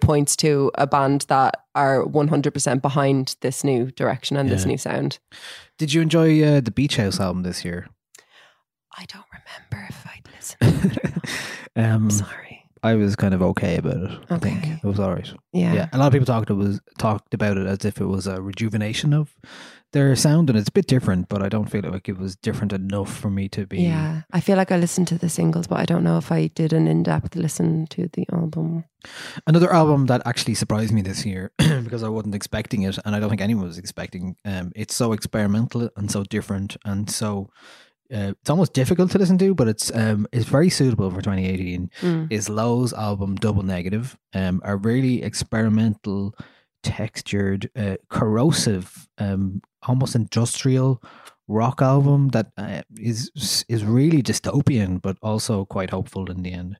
points to a band that are 100% behind this new direction and this new sound. Did you enjoy the Beach House album this year? I don't remember if I'd listened. I'm sorry. I was kind of okay about it. Okay. I think it was all right. Yeah. A lot of people talked about it as if it was a rejuvenation of their sound, and it's a bit different, but I don't feel like it was different enough for me to be. Yeah. I feel like I listened to the singles, but I don't know if I did an in-depth listen to the album. Another album that actually surprised me this year because I wasn't expecting it, and I don't think anyone was expecting. It's so experimental and so different and so... it's almost difficult to listen to, but it's very suitable for 2018. Is Lowe's album Double Negative, a really experimental, textured, corrosive, almost industrial rock album that is really dystopian but also quite hopeful in the end.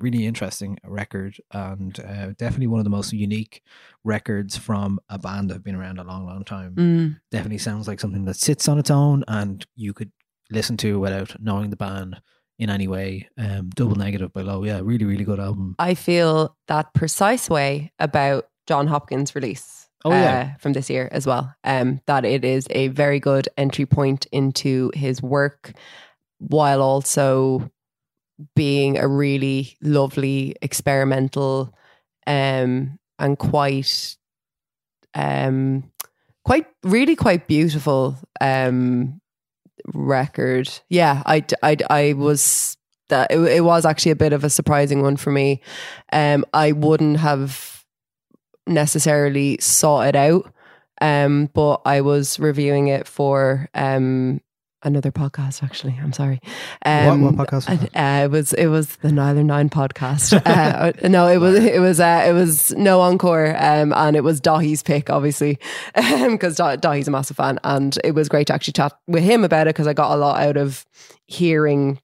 Really interesting record, and definitely one of the most unique records from a band that have been around a long, long time. Definitely sounds like something that sits on its own and you could listen to without knowing the band in any way. Double Negative by Low. Yeah, really, really good album. I feel that precise way about John Hopkins' release from this year as well. That it is a very good entry point into his work while also being a really lovely, experimental and quite beautiful record. Yeah, I was that it was actually a bit of a surprising one for me. I wouldn't have necessarily sought it out, but I was reviewing it for another podcast. Actually, I'm sorry. What podcast? It was the Nialler9 podcast. It was No Encore, and it was Dahi's pick, obviously, because Dahi's a massive fan, and it was great to actually chat with him about it because I got a lot out of hearing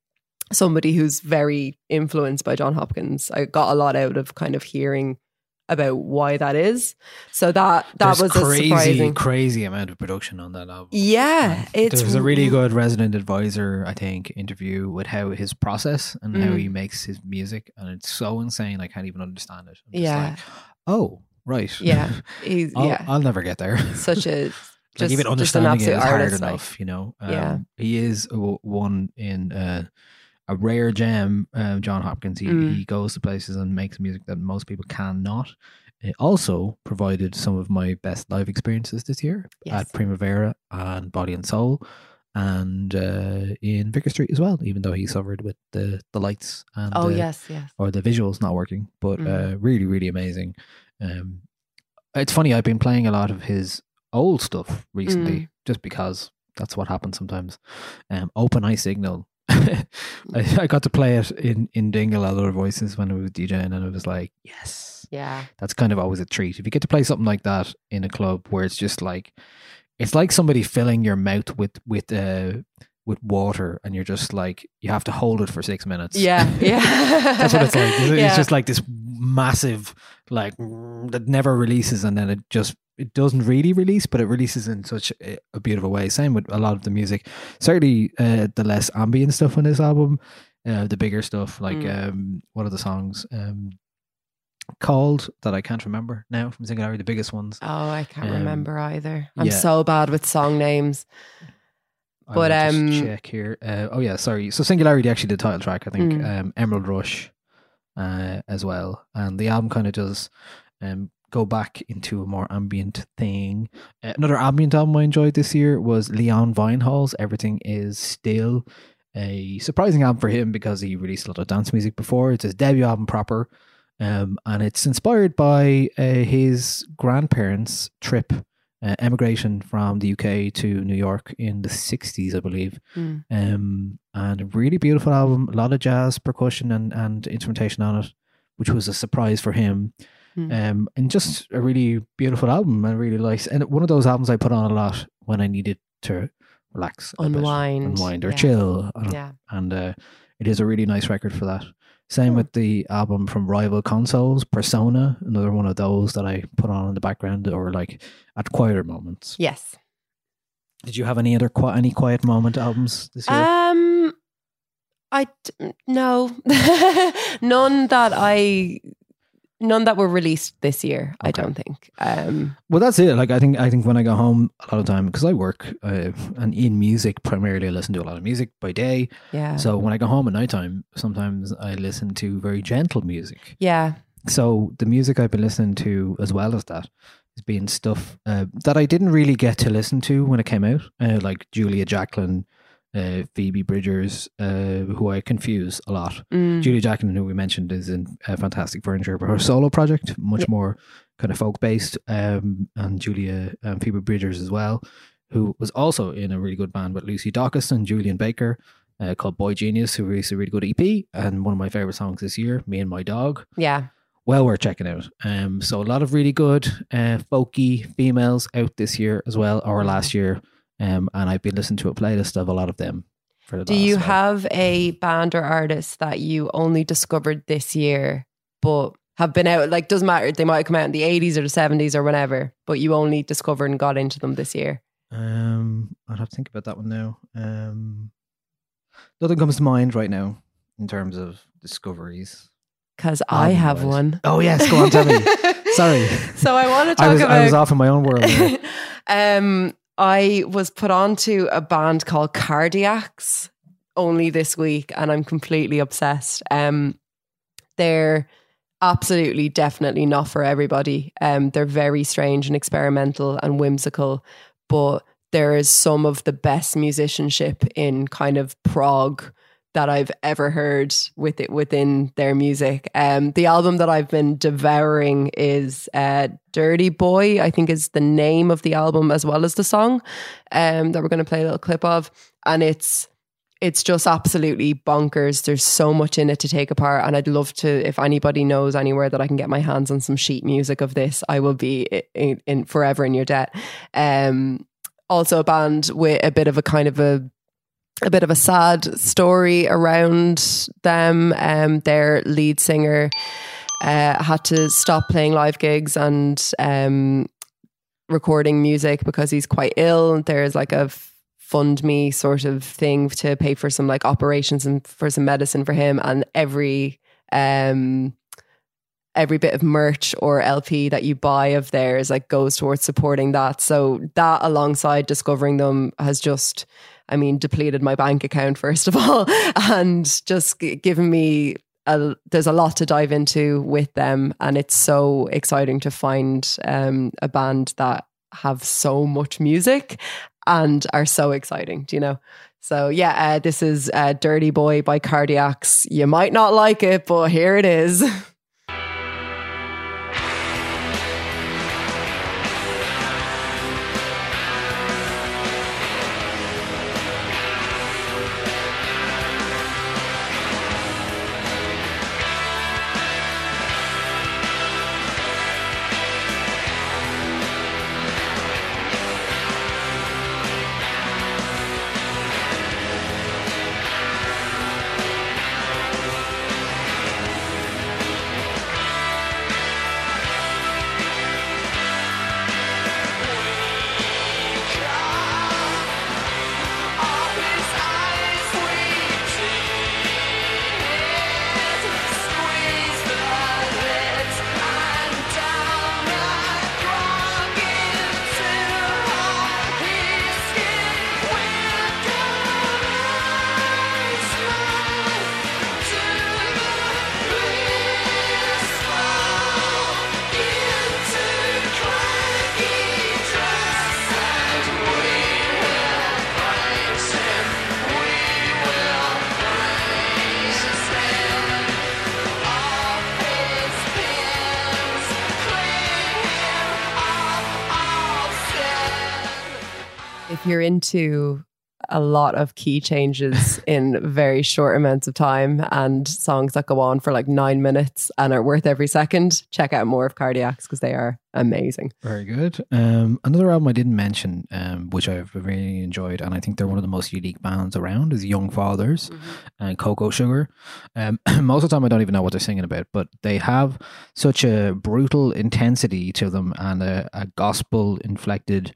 somebody who's very influenced by John Hopkins. I got a lot out of kind of hearing about why that is. So that was crazy, a crazy amount of production on that album. Yeah. There's a really good Resident Advisor, I think, interview with how his process and how he makes his music. And it's so insane. I can't even understand it. I'm just like, oh, right. Yeah. I'll never get there. Such a... Like even understanding it is hard enough, you know. He is one in a rare gem, John Hopkins. He goes to places and makes music that most people cannot. It also provided some of my best live experiences this year at Primavera and Body and Soul and in Vicar Street as well, even though he suffered with the lights and or the visuals not working, but really, really amazing. It's funny, I've been playing a lot of his old stuff recently just because that's what happens sometimes. Open Eye Signal. I got to play it in Dingle Other Voices when I was DJing, and it was like, yes. Yeah. That's kind of always a treat. If you get to play something like that in a club where it's just like, it's like somebody filling your mouth with water, and you're just like, you have to hold it for 6 minutes. Yeah. That's what it's like. It's just like this massive, like, that never releases, and then it doesn't really release, but it releases in such a beautiful way. Same with a lot of the music. Certainly the less ambient stuff on this album, the bigger stuff, like what are the songs called that I can't remember now from Singularity, the biggest ones. Oh, I can't remember either. I'm so bad with song names. But just check here. So Singularity, actually the title track, I think, Emerald Rush as well. And the album kind of does... go back into a more ambient thing. Another ambient album I enjoyed this year was Leon Vinehall's Everything Is Still, a surprising album for him because he released a lot of dance music before. It's his debut album proper, and it's inspired by his grandparents' trip, emigration from the UK to New York in the 60s, I believe. And a really beautiful album, a lot of jazz, percussion and instrumentation on it, which was a surprise for him. And just a really beautiful album. I really liked, and one of those albums I put on a lot when I needed to relax, unwind or chill. And it is a really nice record for that. Same with the album from Rival Consoles, Persona, another one of those that I put on in the background or like at quieter moments. Yes. Did you have any other any quiet moment albums this year? No, none that were released this year, okay. I don't think. Well, that's it. Like, I think when I go home a lot of time, because I work and in music primarily, I listen to a lot of music by day. Yeah. So when I go home at nighttime, sometimes I listen to very gentle music. Yeah. So the music I've been listening to, as well as that, has been stuff that I didn't really get to listen to when it came out, like Julia Jacklin. Phoebe Bridgers, who I confuse a lot. Julia Jacklin, who we mentioned, is in Fantastic Furniture, but her solo project, much more kind of folk based, and Julia Phoebe Bridgers as well, who was also in a really good band with Lucy Dacus and Julian Baker called Boy Genius, who released a really good EP and one of my favorite songs this year, Me and My Dog. Yeah, well worth checking out. So a lot of really good folky females out this year as well, or last year. And I've been listening to a playlist of a lot of them. Do you have a band or artist that you only discovered this year, but have been out, like, doesn't matter, they might have come out in the 80s or the 70s or whenever, but you only discovered and got into them this year? I'd have to think about that one now. Nothing comes to mind right now in terms of discoveries. Because I have one. Oh yes, go on, tell me. Sorry. So I want to talk about... I was off in my own world. I was put on to a band called Cardiacs only this week, and I'm completely obsessed. They're absolutely, definitely not for everybody. They're very strange and experimental and whimsical, but there is some of the best musicianship in kind of prog that I've ever heard within their music. The album that I've been devouring is Dirty Boy, I think is the name of the album, as well as the song that we're going to play a little clip of. And it's just absolutely bonkers. There's so much in it to take apart. And I'd love to, if anybody knows anywhere that I can get my hands on some sheet music of this, I will be in forever in your debt. Also a band with a bit of a kind of a a bit of a sad story around them. Their lead singer had to stop playing live gigs and recording music because he's quite ill. There's like a fund me sort of thing to pay for some like operations and for some medicine for him, and every bit of merch or LP that you buy of theirs like goes towards supporting that. So that, alongside discovering them, has just, I mean, depleted my bank account first of all, and just given me there's a lot to dive into with them. And it's so exciting to find a band that have so much music and are so exciting, do you know? So yeah, this is Dirty Boy by Kojaque. You might not like it, but here it is. You're into a lot of key changes in very short amounts of time and songs that go on for like 9 minutes and are worth every second. Check out more of Kojaque because they are amazing. Very good. Another album I didn't mention, which I've really enjoyed, and I think they're one of the most unique bands around, is Young Fathers and Cocoa Sugar. Most of the time I don't even know what they're singing about, but they have such a brutal intensity to them and a gospel inflected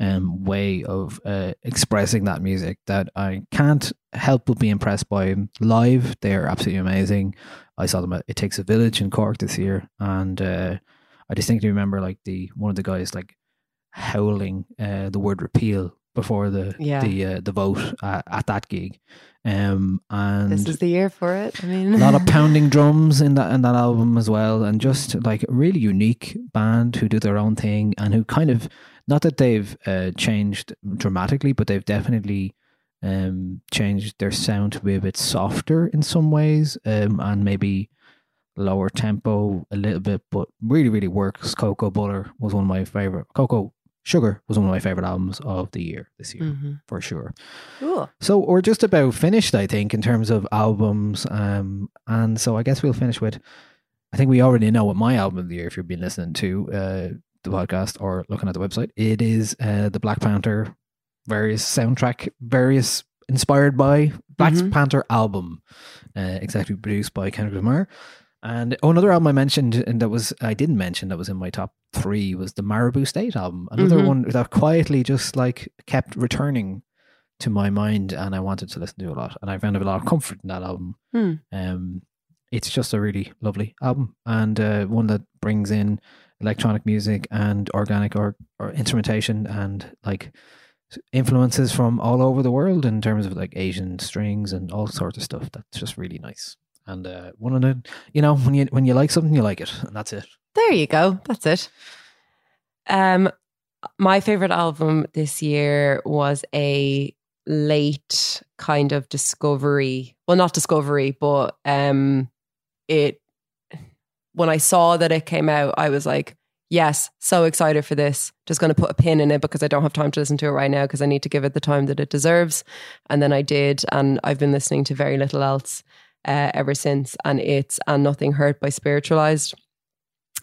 way of expressing that music that I can't help but be impressed by. Live, they are absolutely amazing. I saw them at It Takes a Village in Cork this year, and I distinctly remember like one of the guys like howling the word repeal before the vote at that gig. And this is the year for it. I mean, a lot of pounding drums in that album as well, and just like a really unique band who do their own thing and who kind of, not that they've changed dramatically, but they've definitely changed their sound to be a bit softer in some ways, and maybe lower tempo a little bit, but really, really works. Cocoa Sugar was one of my favourite albums of the year this year, for sure. Cool. So we're just about finished, I think, in terms of albums. And so I guess we'll finish with, I think we already know what my album of the year, if you've been listening to the podcast or looking at the website, it is the Black Panther inspired by Black Panther album, executive produced by Kendrick Lamar. And another album I mentioned, and that was in my top three, was the Marabou State album. Another one that quietly just like kept returning to my mind, and I wanted to listen to a lot, and I found a lot of comfort in that album. It's just a really lovely album, and one that brings in electronic music and organic or instrumentation and like influences from all over the world in terms of like Asian strings and all sorts of stuff. That's just really nice. And one of the, you know, when you like something, you like it, and that's it. There you go. That's it. My favorite album this year was a late kind of discovery. Well, not discovery, but when I saw that it came out, I was like, yes, so excited for this. Just going to put a pin in it because I don't have time to listen to it right now because I need to give it the time that it deserves. And then I did, and I've been listening to very little else ever since, and it's And Nothing Hurt by Spiritualized,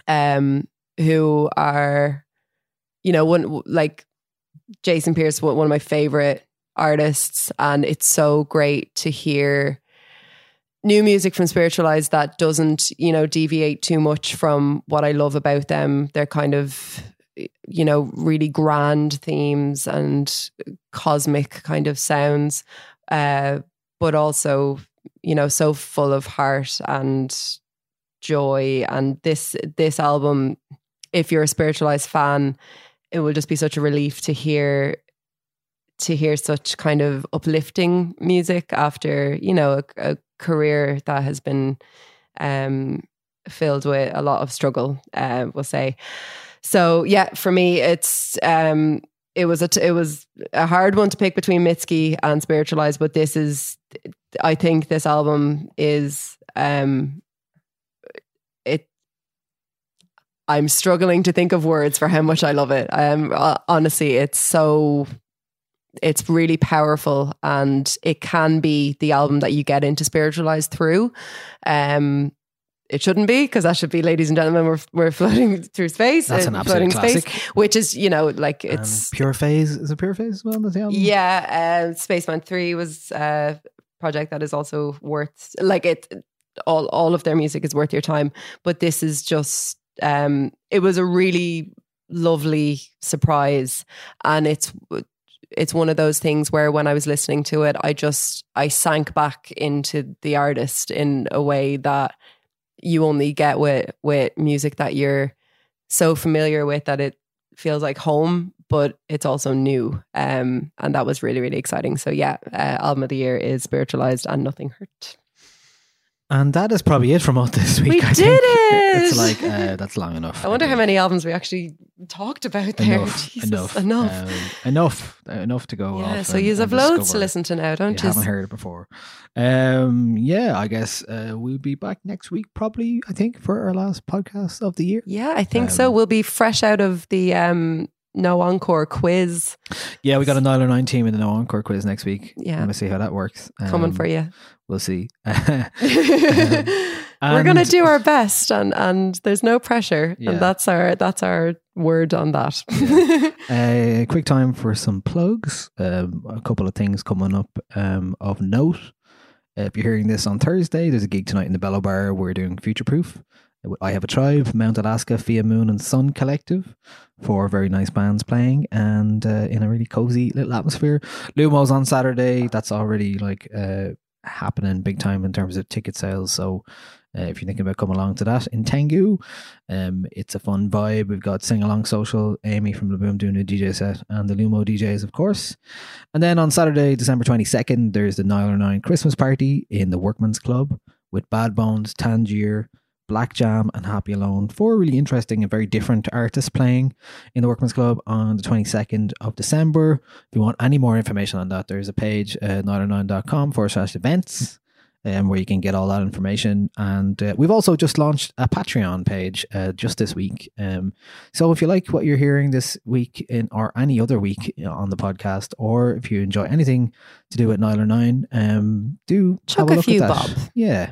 who are, you know, one, like Jason Pierce, one of my favorite artists, and it's so great to hear new music from Spiritualized that doesn't, you know, deviate too much from what I love about them. They're kind of, you know, really grand themes and cosmic kind of sounds, but also, you know, so full of heart and joy. And this album, if you're a Spiritualized fan, it will just be such a relief to hear such kind of uplifting music after, you know, a career that has been filled with a lot of struggle, we'll say. So yeah, for me, it's it was a hard one to pick between Mitski and Spiritualized, but I think this album is I'm struggling to think of words for how much I love it. Honestly, it's really powerful, and it can be the album that you get into Spiritualized through. It shouldn't be, because that should be, ladies and gentlemen, we're floating through space. That's an absolute classic. Space, which is, you know, like it's... Pure Phase. Is it Pure Phase as well? That's the album? Yeah. Spaceman 3 was a project that is also worth... Like it, all of their music is worth your time. But this is just... it was a really lovely surprise. And it's one of those things where when I was listening to it, I sank back into the artist in a way that... you only get with music that you're so familiar with that it feels like home, but it's also new. And that was really, really exciting. So yeah, album of the year is Spiritualized and Nothing Hurt. And that is probably it from us this week. I think. It's like, that's long enough. I wonder how many albums we actually talked about there. Enough to go off. So you have loads to listen to now, don't you? I haven't heard it before. Yeah, I guess we'll be back next week probably, I think, for our last podcast of the year. Yeah, I think so. We'll be fresh out of the... No Encore quiz. Yeah, we got a Nialler9 team in the No Encore quiz next week. Yeah. Let me see how that works. Coming for you. We'll see. We're going to do our best, and there's no pressure. Yeah. And that's our word on that. Yeah. Quick time for some plugs. A couple of things coming up of note. If you're hearing this on Thursday, there's a gig tonight in the Bellow Bar. We're doing Future Proof, I Have a Tribe, Mount Alaska, Fia Moon and Sun Collective, four very nice bands playing, and in a really cozy little atmosphere. Lumo's on Saturday. That's already like happening big time in terms of ticket sales, so if you're thinking about coming along to that in Tengu, it's a fun vibe. We've got Sing Along Social, Amy from Laboom doing a DJ set, and the Lumo DJs, of course. And then on Saturday, December 22nd, there's the Nialler9 Christmas Party in the Workman's Club with Bad Bones, Tangier, Black Jam and Happy Alone, four really interesting and very different artists playing in the Workman's Club on the 22nd of December. If you want any more information on that, there's a page, nialler9.com/events, where you can get all that information. And we've also just launched a Patreon page just this week. So if you like what you're hearing this week or any other week on the podcast, or if you enjoy anything to do with Nialler9, do chuck have a look at that. Bob. Yeah,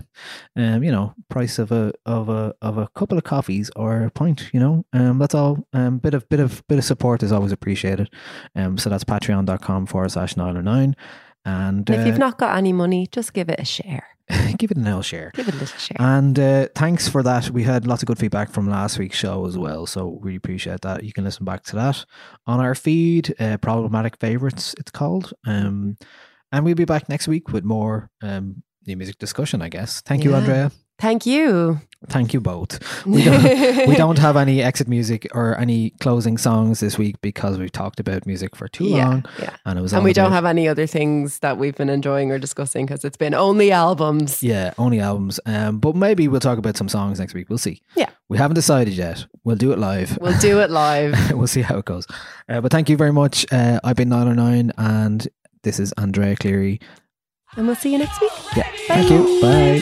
you know, price of a couple of coffees or a pint. You know, that's all. Bit of support is always appreciated. So that's patreon.com/Nialler9. And if you've not got any money, just give it a share. Give it an L share. Give it a little share. And thanks for that. We had lots of good feedback from last week's show as well, so really appreciate that. You can listen back to that on our feed, Problematic Favorites, it's called. And we'll be back next week with more new music discussion, I guess. Thank you, Andrea. Thank you. Thank you both. We don't have any exit music or any closing songs this week because we've talked about music for too long. Yeah. And we don't have any other things that we've been enjoying or discussing because it's been only albums. Yeah, only albums. But maybe we'll talk about some songs next week. We'll see. Yeah. We haven't decided yet. We'll do it live. We'll see how it goes. But thank you very much. I've been Nialler9 and this is Andrea Cleary. And we'll see you next week. Yeah. Bye. Thank you. Bye.